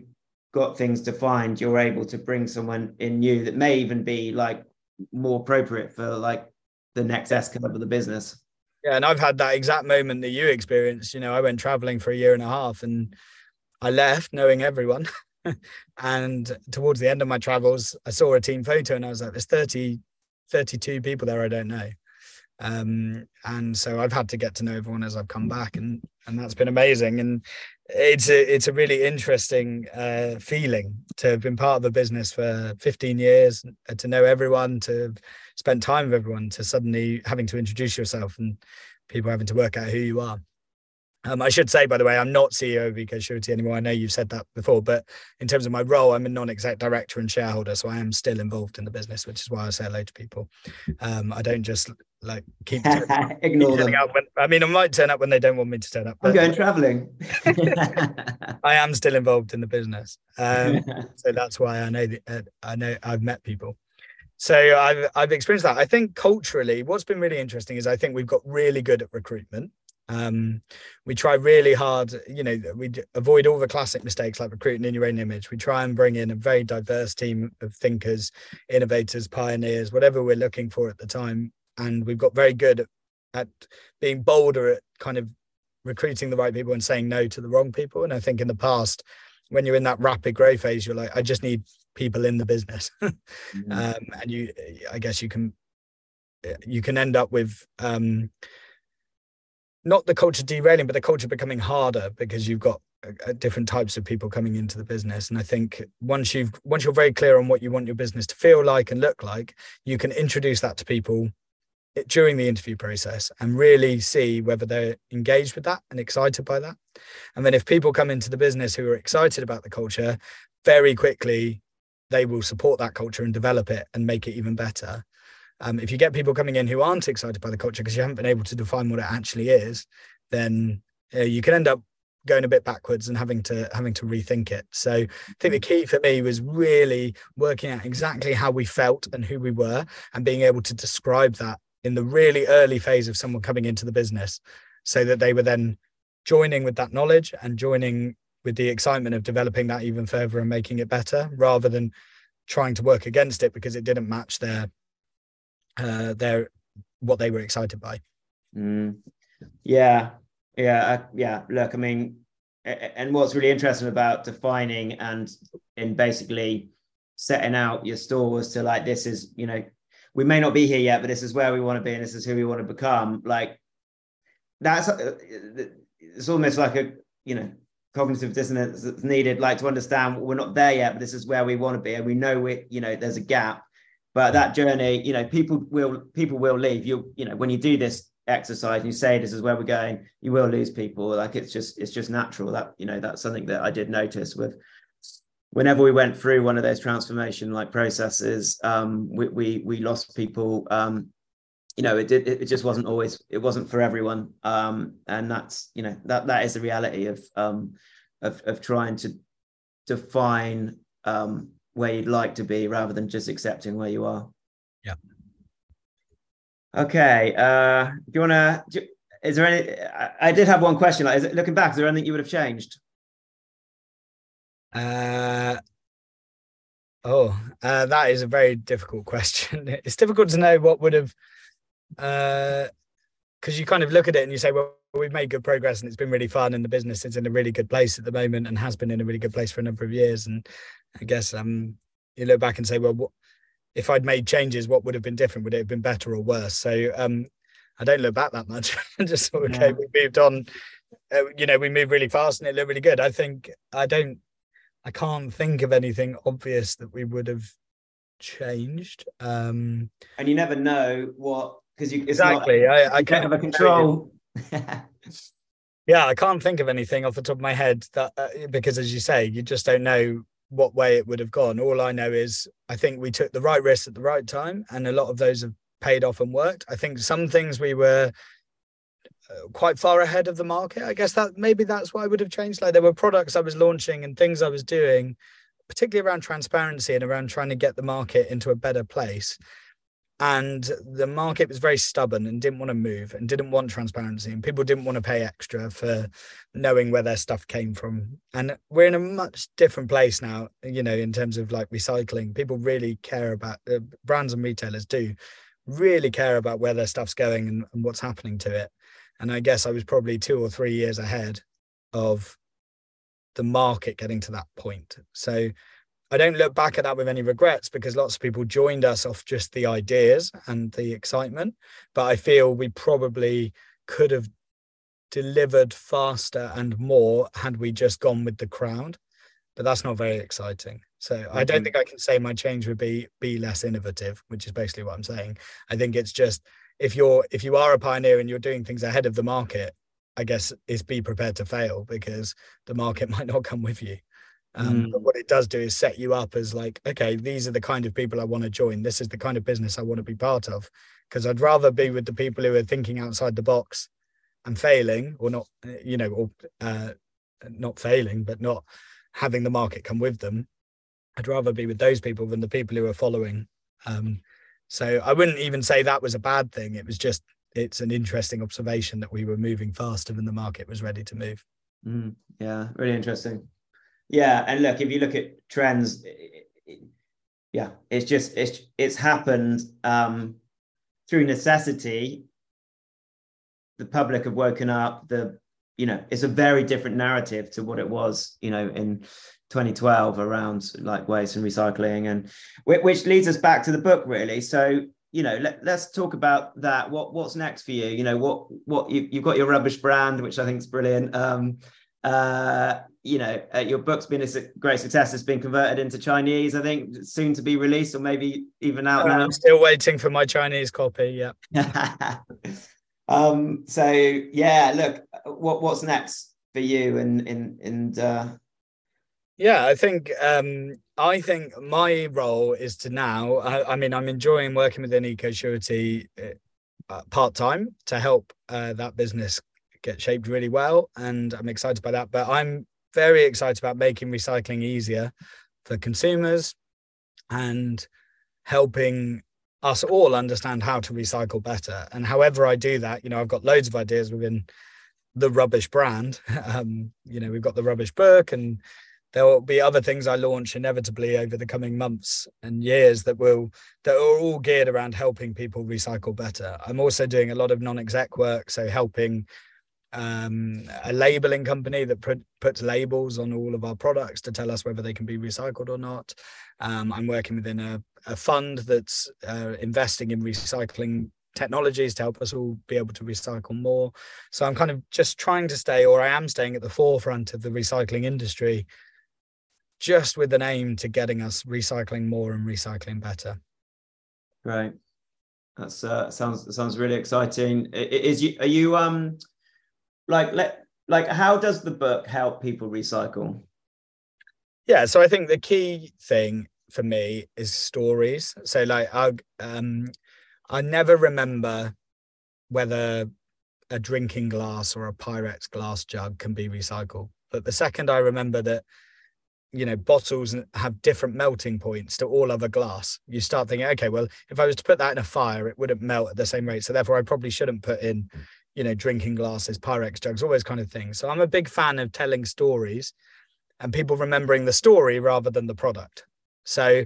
got things defined, you're able to bring someone in new that may even be like more appropriate for like the next escalation of the business? Yeah, and I've had that exact moment that you experienced. You know, I went traveling for a year and a half and I left knowing everyone. And towards the end of my travels, I saw a team photo and I was like, there's 32 people there I don't know. And so I've had to get to know everyone as I've come back, and that's been amazing. And it's a really interesting feeling to have been part of a business for 15 years, to know everyone, to spend time with everyone, to suddenly having to introduce yourself and people having to work out who you are. I should say, by the way, I'm not CEO of Ecosurety anymore. I know you've said that before, but in terms of my role, I'm a non-exec director and shareholder, so I am still involved in the business, which is why I say hello to people. I don't just like keep ignore them. I might turn up when they don't want me to turn up. But I'm going traveling. I am still involved in the business, so that's why I know I've met people. So I've experienced that. I think culturally, what's been really interesting is I think we've got really good at recruitment. We try really hard, you know, we avoid all the classic mistakes like recruiting in your own image. We try and bring in a very diverse team of thinkers, innovators, pioneers, whatever we're looking for at the time. And we've got very good at being bolder at kind of recruiting the right people and saying no to the wrong people. And I think in the past, when you're in that rapid growth phase, you're like, I just need people in the business. Mm-hmm. And I guess you can end up with, not the culture derailing, but the culture becoming harder because you've got different types of people coming into the business. And I think once you're very clear on what you want your business to feel like and look like, you can introduce that to people during the interview process and really see whether they're engaged with that and excited by that. And then if people come into the business who are excited about the culture, very quickly, they will support that culture and develop it and make it even better. If you get people coming in who aren't excited by the culture because you haven't been able to define what it actually is, then you can end up going a bit backwards and having to rethink it. So I think the key for me was really working out exactly how we felt and who we were, and being able to describe that in the really early phase of someone coming into the business, so that they were then joining with that knowledge and joining with the excitement of developing that even further and making it better, rather than trying to work against it because it didn't match their what they were excited by. Yeah Look, I mean, and what's really interesting about defining and in basically setting out your stores to like, this is, you know, we may not be here yet, but this is where we want to be and this is who we want to become. Like that's, it's almost like a, you know, cognitive dissonance that's needed, like to understand we're not there yet, but this is where we want to be, and we know we, you know, there's a gap. But that journey, you know, people will leave. You know, when you do this exercise and you say this is where we're going, you will lose people. Like it's just natural. That, you know, that's something that I did notice with whenever we went through one of those transformation like processes. We lost people you know, it just wasn't always, it wasn't for everyone. And that's, you know, that is the reality of trying to define where you'd like to be rather than just accepting where you are. Yeah. Okay. Is there any, I did have one question. Like, looking back, is there anything you would have changed? That is a very difficult question. It's difficult to know what would have, because you kind of look at it and you say, well, we've made good progress and it's been really fun and the business is in a really good place at the moment and has been in a really good place for a number of years. And I guess you look back and say, well, if I'd made changes, what would have been different? Would it have been better or worse? So I don't look back that much. I just thought, okay, we moved on. We moved really fast and it looked really good. I can't think of anything obvious that we would have changed. And you never know what, because you exactly. Not, I can't have a control. Yeah, I can't think of anything off the top of my head that because, as you say, you just don't know what way it would have gone. All I know is I think we took the right risks at the right time, and a lot of those have paid off and worked. I think some things we were quite far ahead of the market. I guess that maybe that's why I would have changed. Like, there were products I was launching and things I was doing, particularly around transparency and around trying to get the market into a better place. And the market was very stubborn and didn't want to move and didn't want transparency, and people didn't want to pay extra for knowing where their stuff came from. And we're in a much different place now, you know, in terms of like recycling. People really care about brands, and retailers do really care about where their stuff's going and what's happening to it. And I guess I was probably 2 or 3 years ahead of the market getting to that point. So I don't look back at that with any regrets, because lots of people joined us off just the ideas and the excitement. But I feel we probably could have delivered faster and more had we just gone with the crowd. But that's not very exciting. So I don't think I can say my change would be less innovative, which is basically what I'm saying. I think it's just, if you are a pioneer and you're doing things ahead of the market, I guess is be prepared to fail, because the market might not come with you. But what it does do is set you up as like, okay, these are the kind of people I want to join. This is the kind of business I want to be part of, because I'd rather be with the people who are thinking outside the box and failing, or not, you know, or not failing, but not having the market come with them. I'd rather be with those people than the people who are following. So I wouldn't even say that was a bad thing. It was just, it's an interesting observation that we were moving faster than the market was ready to move. Yeah, really interesting. Yeah, and look, if you look at trends, it's happened through necessity. The public have woken up. It's a very different narrative to what it was, you know, in 2012 around like waste and recycling, and which leads us back to the book, really. So, you know, let's talk about that. What's next for you? You know, what you've got your rubbish brand, which I think is brilliant. Your book's been a great success. It's been converted into Chinese, I think, soon to be released, or maybe even out now. I'm still waiting for my Chinese copy. Yeah. So yeah, look, what's next for you? Yeah, I think my role is to now, I'm enjoying working within Ecosurety part-time to help that business get shaped really well. And I'm excited by that, but I'm very excited about making recycling easier for consumers and helping us all understand how to recycle better. And however I do that, you know, I've got loads of ideas within the Rubbish brand. We've got the Rubbish Book, and there will be other things I launch inevitably over the coming months and years that are all geared around helping people recycle better. I'm also doing a lot of non-exec work, so helping a labelling company that puts labels on all of our products to tell us whether they can be recycled or not. I'm working within a fund that's investing in recycling technologies to help us all be able to recycle more. So I'm kind of just trying to staying at the forefront of the recycling industry, just with an aim to getting us recycling more and recycling better. Right. That's sounds really exciting. How does the book help people recycle? Yeah, so I think the key thing for me is stories. So like, I never remember whether a drinking glass or a Pyrex glass jug can be recycled. But the second I remember that, you know, bottles have different melting points to all other glass, you start thinking, okay, well, if I was to put that in a fire, it wouldn't melt at the same rate. So therefore I probably shouldn't put in, you know, drinking glasses, Pyrex jugs, all those kind of things. So I'm a big fan of telling stories and people remembering the story rather than the product. So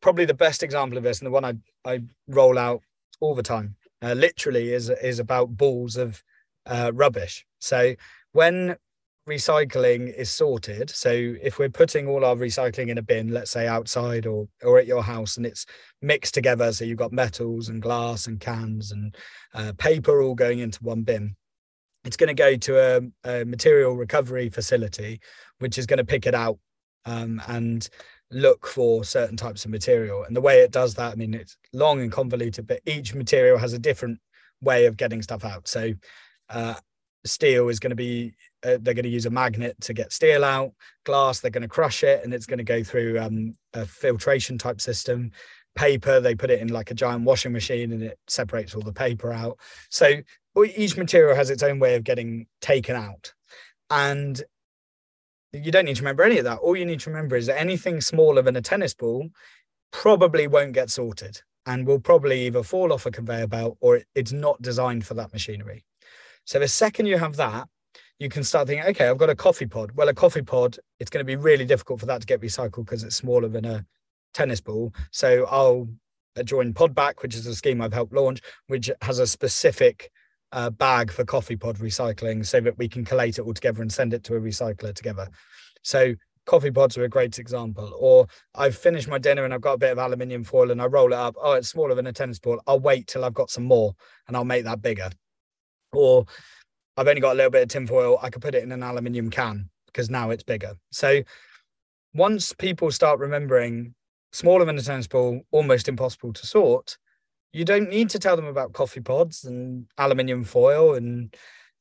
probably the best example of this, and the one I roll out all the time, literally is about balls of rubbish. So when recycling is sorted, so if we're putting all our recycling in a bin, let's say outside or at your house, and it's mixed together, so you've got metals and glass and cans and paper all going into one bin, it's going to go to a material recovery facility, which is going to pick it out and look for certain types of material. And the way it does that, I mean, it's long and convoluted, but each material has a different way of getting stuff out. So steel is going to be, they're going to use a magnet to get steel out. Glass, they're going to crush it and it's going to go through a filtration type system. Paper, they put it in like a giant washing machine and it separates all the paper out. So each material has its own way of getting taken out. And you don't need to remember any of that. All you need to remember is that anything smaller than a tennis ball probably won't get sorted and will probably either fall off a conveyor belt or it's not designed for that machinery. So the second you have that, you can start thinking, okay, I've got a coffee pod. Well, a coffee pod, it's going to be really difficult for that to get recycled because it's smaller than a tennis ball. So I'll join PodBack, which is a scheme I've helped launch, which has a specific bag for coffee pod recycling so that we can collate it all together and send it to a recycler together. So coffee pods are a great example. Or I've finished my dinner and I've got a bit of aluminium foil and I roll it up. Oh, it's smaller than a tennis ball. I'll wait till I've got some more and I'll make that bigger. Or I've only got a little bit of tin foil, I could put it in an aluminium can because now it's bigger. So once people start remembering smaller than a tennis ball, almost impossible to sort, you don't need to tell them about coffee pods and aluminium foil and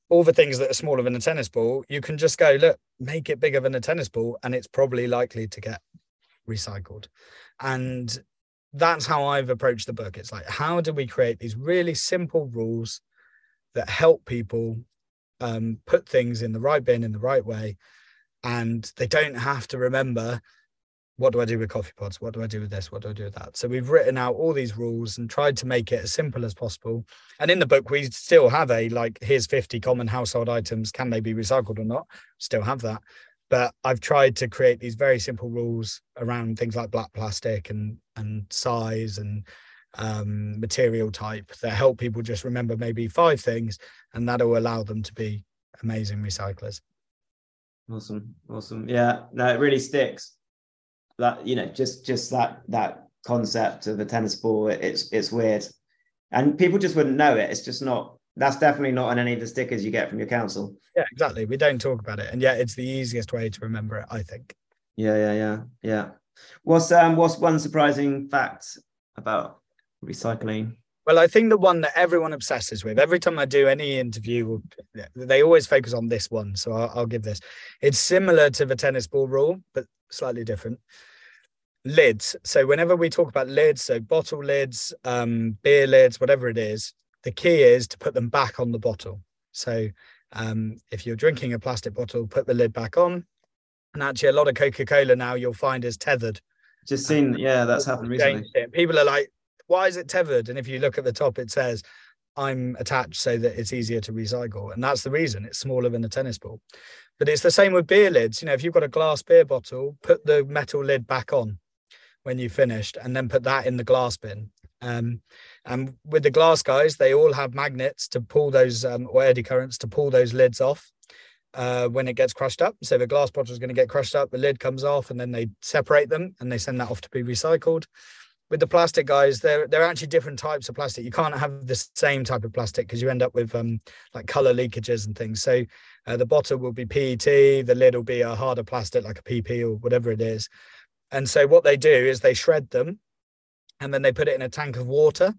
all the things that are smaller than a tennis ball. You can just go, look, make it bigger than a tennis ball and it's probably likely to get recycled. And that's how I've approached the book. It's like, how do we create these really simple rules that help people put things in the right bin in the right way, and they don't have to remember, what do I do with coffee pods? What do I do with this? What do I do with that? So we've written out all these rules and tried to make it as simple as possible. And in the book, we still have a, like, here's 50 common household items, can they be recycled or not? Still have that. But I've tried to create these very simple rules around things like black plastic and size and material type that help people just remember maybe 5 things, and that'll allow them to be amazing recyclers. Awesome. Yeah, no, it really sticks, that, you know, just that concept of the tennis ball. It's weird and people just wouldn't know it. It's just not, that's definitely not on any of the stickers you get from your council. Yeah, exactly, we don't talk about it, and yet it's the easiest way to remember it, I think. Yeah. What's one surprising fact about recycling? Well, I think the one that everyone obsesses with, every time I do any interview, they always focus on this one. So I'll give this. It's similar to the tennis ball rule, but slightly different. Lids. So whenever we talk about lids, so bottle lids, beer lids, whatever it is, the key is to put them back on the bottle. So if you're drinking a plastic bottle, put the lid back on. And actually a lot of Coca-Cola now you'll find is tethered. Just seen, yeah, that's happened recently. People are like, why is it tethered? And if you look at the top, it says, I'm attached so that it's easier to recycle. And that's the reason, it's smaller than a tennis ball. But it's the same with beer lids. You know, if you've got a glass beer bottle, put the metal lid back on when you finished and then put that in the glass bin. And with the glass guys, they all have magnets to pull those, or eddy currents to pull those lids off when it gets crushed up. So the glass bottle is going to get crushed up, the lid comes off, and then they separate them and they send that off to be recycled. With the plastic guys, there are actually different types of plastic. You can't have the same type of plastic because you end up with like color leakages and things. So the bottle will be PET, the lid will be a harder plastic like a PP or whatever it is. And so what they do is they shred them and then they put it in a tank of water,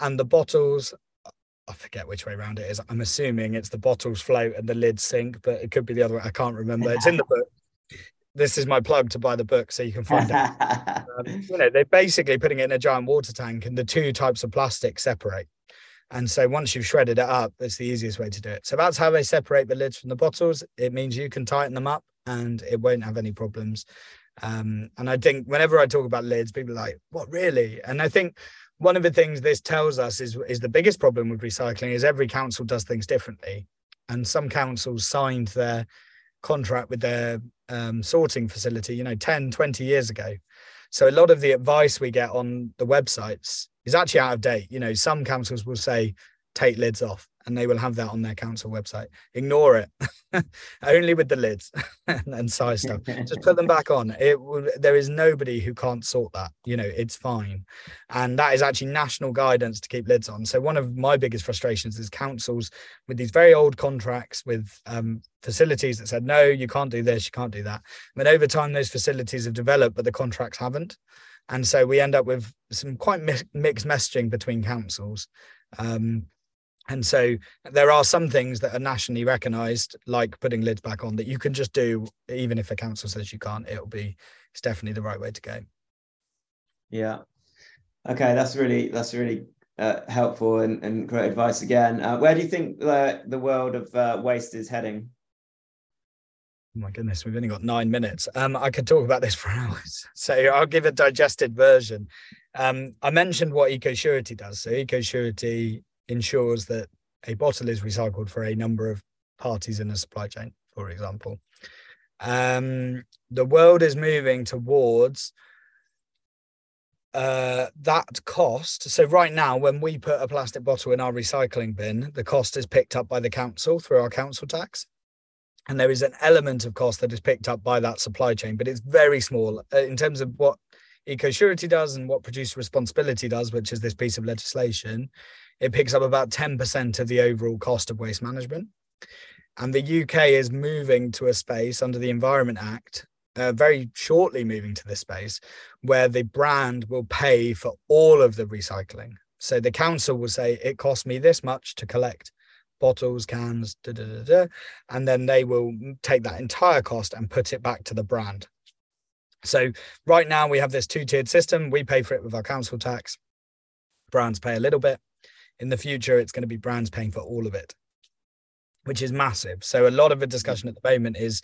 and the bottles, I forget which way around it is. I'm assuming it's the bottles float and the lid sink, but it could be the other way. I can't remember. It's in the book. This is my plug to buy the book so you can find out. You know, they're basically putting it in a giant water tank and the two types of plastic separate. And so once you've shredded it up, that's the easiest way to do it. So that's how they separate the lids from the bottles. It means you can tighten them up and it won't have any problems. And I think whenever I talk about lids, people are like, what, really? And I think one of the things this tells us is the biggest problem with recycling is every council does things differently. And some councils signed their contract with their sorting facility, you know, 10, 20 years ago. So a lot of the advice we get on the websites is actually out of date. You know, some councils will say, take lids off, and they will have that on their council website. Ignore it, only with the lids and size stuff. Just put them back on. There is nobody who can't sort that. You know, it's fine. And that is actually national guidance to keep lids on. So one of my biggest frustrations is councils with these very old contracts with facilities that said, no, you can't do this, you can't do that. But over time, those facilities have developed, but the contracts haven't. And so we end up with some quite mixed messaging between councils. And so there are some things that are nationally recognised, like putting lids back on, that you can just do, even if a council says you can't. It's definitely the right way to go. Yeah. Okay, that's really helpful and great advice again. Where do you think the world of waste is heading? Oh my goodness, we've only got 9 minutes. I could talk about this for hours, so I'll give a digested version. I mentioned what Ecosurety does. So Ecosurety ensures that a bottle is recycled for a number of parties in a supply chain, for example. The world is moving towards that cost. So right now, when we put a plastic bottle in our recycling bin, the cost is picked up by the council through our council tax. And there is an element of cost that is picked up by that supply chain, but it's very small in terms of what Ecosurety does and what producer responsibility does, which is this piece of legislation. It picks up about 10% of the overall cost of waste management. And the UK is moving to a space under the Environment Act, very shortly moving to this space, where the brand will pay for all of the recycling. So the council will say, it costs me this much to collect bottles, cans, da, da, da, da, and then they will take that entire cost and put it back to the brand. So right now we have this two-tiered system. We pay for it with our council tax. Brands pay a little bit. In the future, it's going to be brands paying for all of it, which is massive. So a lot of the discussion at the moment is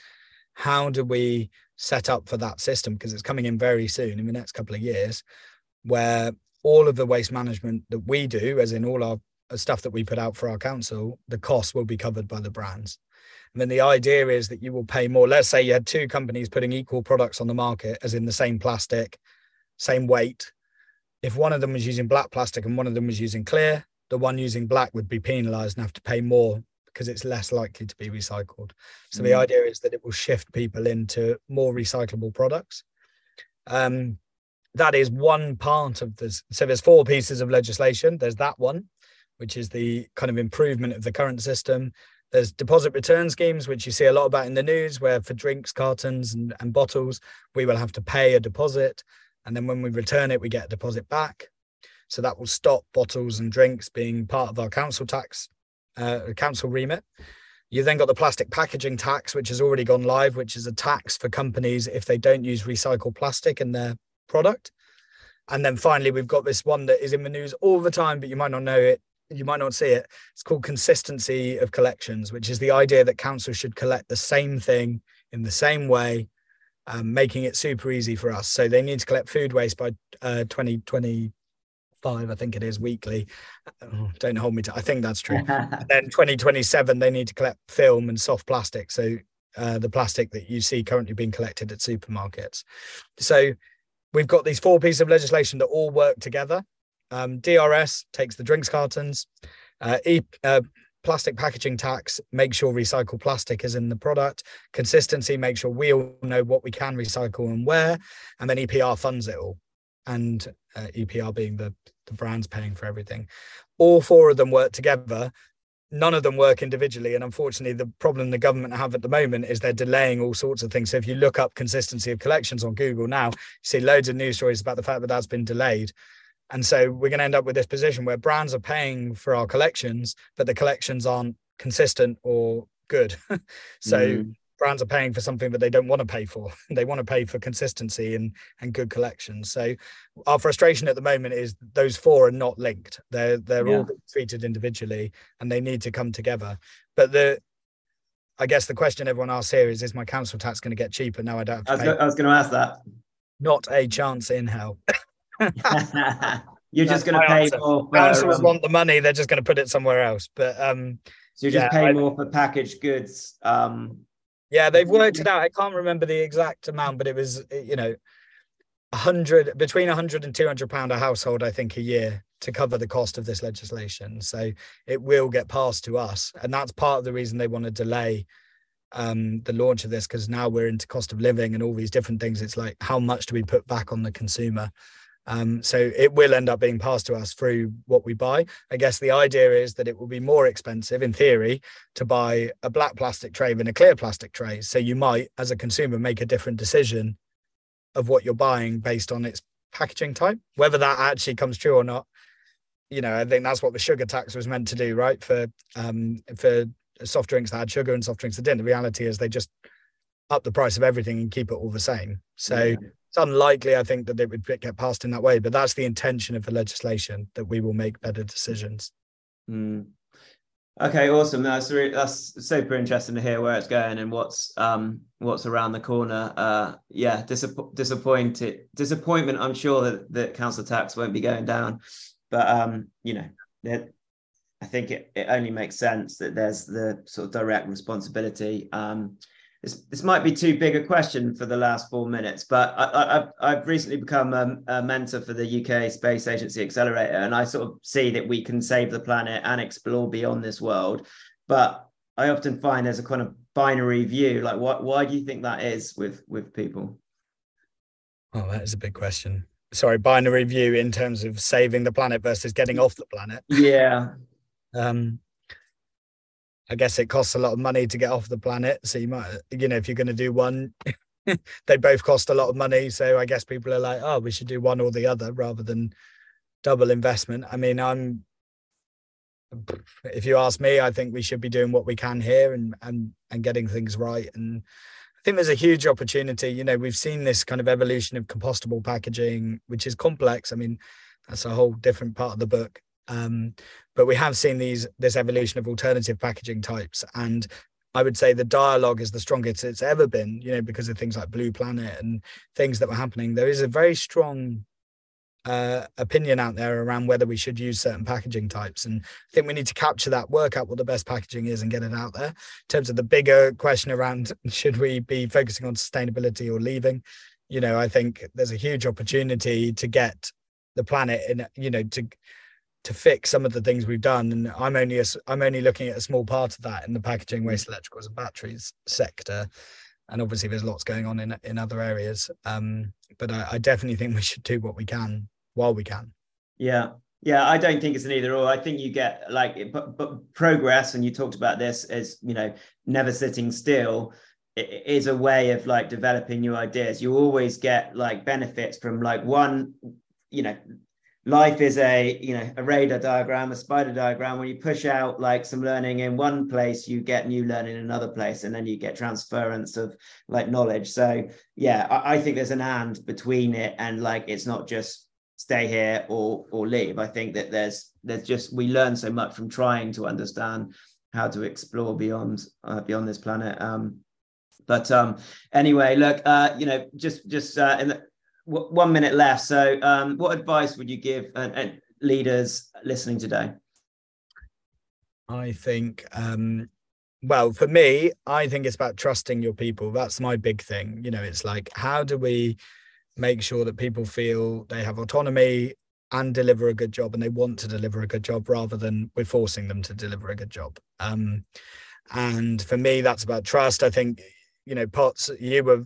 how do we set up for that system? Because it's coming in very soon in the next couple of years, where all of the waste management that we do, as in all our stuff that we put out for our council, the cost will be covered by the brands. And then the idea is that you will pay more. Let's say you had two companies putting equal products on the market, as in the same plastic, same weight. If one of them was using black plastic and one of them was using clear, the one using black would be penalised and have to pay more because it's less likely to be recycled. So the idea is that it will shift people into more recyclable products. That is one part of this. So there's four pieces of legislation. There's that one, which is the kind of improvement of the current system. There's deposit return schemes, which you see a lot about in the news, where for drinks, cartons and bottles, we will have to pay a deposit. And then when we return it, we get a deposit back. So that will stop bottles and drinks being part of our council tax, council remit. You then got the plastic packaging tax, which has already gone live, which is a tax for companies if they don't use recycled plastic in their product. And then finally, we've got this one that is in the news all the time, but you might not know it. You might not see it. It's called consistency of collections, which is the idea that councils should collect the same thing in the same way, making it super easy for us. So they need to collect food waste by 2025, I think it is, weekly. Don't hold me to, I think that's true. And then 2027, they need to collect film and soft plastic. So the plastic that you see currently being collected at supermarkets. So we've got these four pieces of legislation that all work together. DRS takes the drinks cartons, plastic packaging tax, make sure recycled plastic is in the product, consistency, make sure we all know what we can recycle and where, and then EPR funds it all. And EPR being the brands paying for everything. All four of them work together. None of them work individually. And unfortunately, the problem the government have at the moment is they're delaying all sorts of things. So if you look up consistency of collections on Google now, you see loads of news stories about the fact that that's been delayed. And so we're going to end up with this position where brands are paying for our collections, but the collections aren't consistent or good. So brands are paying for something that they don't want to pay for. They want to pay for consistency and good collections. So our frustration at the moment is those four are not linked. They're all treated individually and they need to come together. But I guess the question everyone asks here is my council tax going to get cheaper now I don't have to pay? I was going to ask that. Not a chance in hell. You're just going to pay more. Councils want the money, they're just going to put it somewhere else. But so you just pay more for packaged goods. Yeah, they've worked it out. I can't remember the exact amount, but it was, you know, between £100 and £200 a household, I think, a year to cover the cost of this legislation. So it will get passed to us. And that's part of the reason they want to delay the launch of this, because now we're into cost of living and all these different things. It's like, how much do we put back on the consumer? So it will end up being passed to us through what we buy. I guess the idea is that it will be more expensive, in theory, to buy a black plastic tray than a clear plastic tray. So you might, as a consumer, make a different decision of what you're buying based on its packaging type. Whether that actually comes true or not, you know, I think that's what the sugar tax was meant to do, right? For soft drinks that had sugar and soft drinks that didn't. The reality is they just up the price of everything and keep it all the same. So. Yeah. It's unlikely, I think, that it would get passed in that way, but that's the intention of the legislation, that we will make better decisions. Mm. Okay, awesome. That's super interesting to hear where it's going and what's around the corner. Yeah, disappointment. I'm sure that the council tax won't be going down, but you know, I think it only makes sense that there's the sort of direct responsibility. This might be too big a question for the last 4 minutes, but I've recently become a mentor for the UK Space Agency Accelerator, and I sort of see that we can save the planet and explore beyond this world. But I often find there's a kind of binary view, like why do you think that is with people? Oh, that is a big question. Sorry, binary view in terms of saving the planet versus getting off the planet. Yeah. I guess it costs a lot of money to get off the planet. So you might, you know, if you're going to do one, they both cost a lot of money. So I guess people are like, oh, we should do one or the other rather than double investment. I mean, if you ask me, I think we should be doing what we can here and getting things right. And I think there's a huge opportunity. You know, we've seen this kind of evolution of compostable packaging, which is complex. I mean, that's a whole different part of the book. But we have seen this evolution of alternative packaging types, and I would say the dialogue is the strongest it's ever been, you know, because of things like Blue Planet and things that were happening. There is a very strong opinion out there around whether we should use certain packaging types, and I think we need to capture that, work out what the best packaging is and get it out there. In terms of the bigger question around should we be focusing on sustainability or leaving, you know, I think there's a huge opportunity to get the planet in, you know, to fix some of the things we've done. And I'm only looking at a small part of that in the packaging, waste, electricals and batteries sector. And obviously there's lots going on in other areas. But I definitely think we should do what we can while we can. Yeah. Yeah. I don't think it's an either or. I think you get like, but progress, and you talked about this as, you know, never sitting still. It is a way of like developing new ideas. You always get like benefits from like one, you know, life is a, you know, a radar diagram, a spider diagram. When you push out like some learning in one place, you get new learning in another place, and then you get transference of like knowledge. So yeah, I think there's an and between it, and like it's not just stay here or leave. I think that there's just, we learn so much from trying to understand how to explore beyond this planet. But anyway, look, you know, just in the 1 minute left. So what advice would you give leaders listening today? I think, well, for me, I think it's about trusting your people. That's my big thing. You know, it's like, how do we make sure that people feel they have autonomy and deliver a good job, and they want to deliver a good job rather than we're forcing them to deliver a good job. And for me, that's about trust. I think, you know, Potts, you were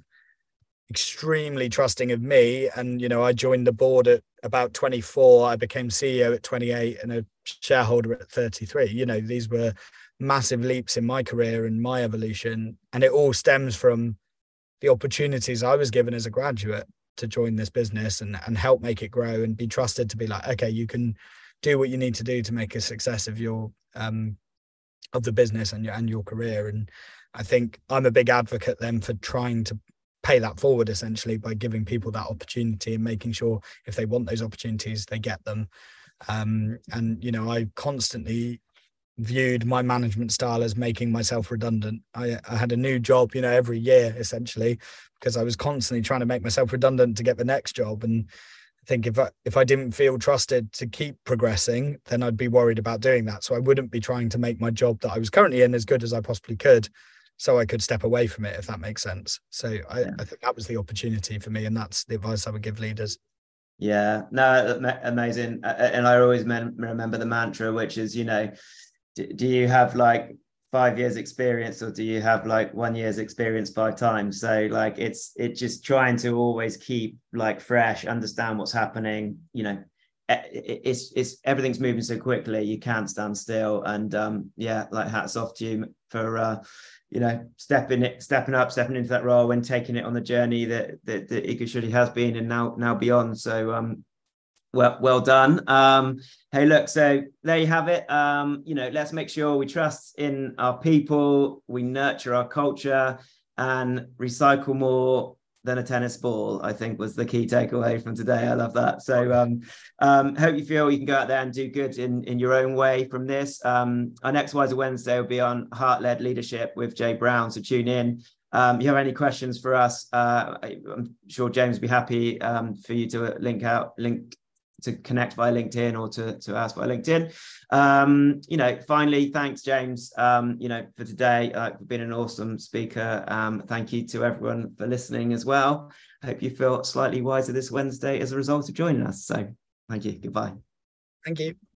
extremely trusting of me, and you know, I joined the board at about 24, I became CEO at 28 and a shareholder at 33. You know, these were massive leaps in my career and my evolution, and it all stems from the opportunities I was given as a graduate to join this business and help make it grow and be trusted to be like, okay, you can do what you need to do to make a success of your of the business and your career. And I think I'm a big advocate then for trying to pay that forward essentially by giving people that opportunity and making sure if they want those opportunities, they get them. And, you know, I constantly viewed my management style as making myself redundant. I had a new job, you know, every year essentially, because I was constantly trying to make myself redundant to get the next job. And I think if I didn't feel trusted to keep progressing, then I'd be worried about doing that. So I wouldn't be trying to make my job that I was currently in as good as I possibly could, so I could step away from it, if that makes sense. So I think that was the opportunity for me, and that's the advice I would give leaders. Yeah, no, amazing. And I always remember the mantra, which is, you know, do you have like 5 years experience, or do you have like 1 year's experience 5 times? So like it's just trying to always keep like fresh, understand what's happening. You know, it's everything's moving so quickly, you can't stand still. And yeah, like hats off to you for you know, stepping into that role and taking it on the journey that Ecosurety has been and now beyond. So well done. Hey, look, so there you have it. You know, let's make sure we trust in our people, we nurture our culture, and recycle more than a tennis ball, I think was the key takeaway from today. I love that. So hope you feel you can go out there and do good in your own way from this. Our next Wiser Wednesday will be on heart-led leadership with Jay Brown. So tune in. You have any questions for us? I'm sure James would be happy for you to link to connect via LinkedIn or to ask via LinkedIn. You know, finally, thanks, James, you know, for today. You've been an awesome speaker. Thank you to everyone for listening as well. I hope you feel slightly wiser this Wednesday as a result of joining us. So thank you. Goodbye. Thank you.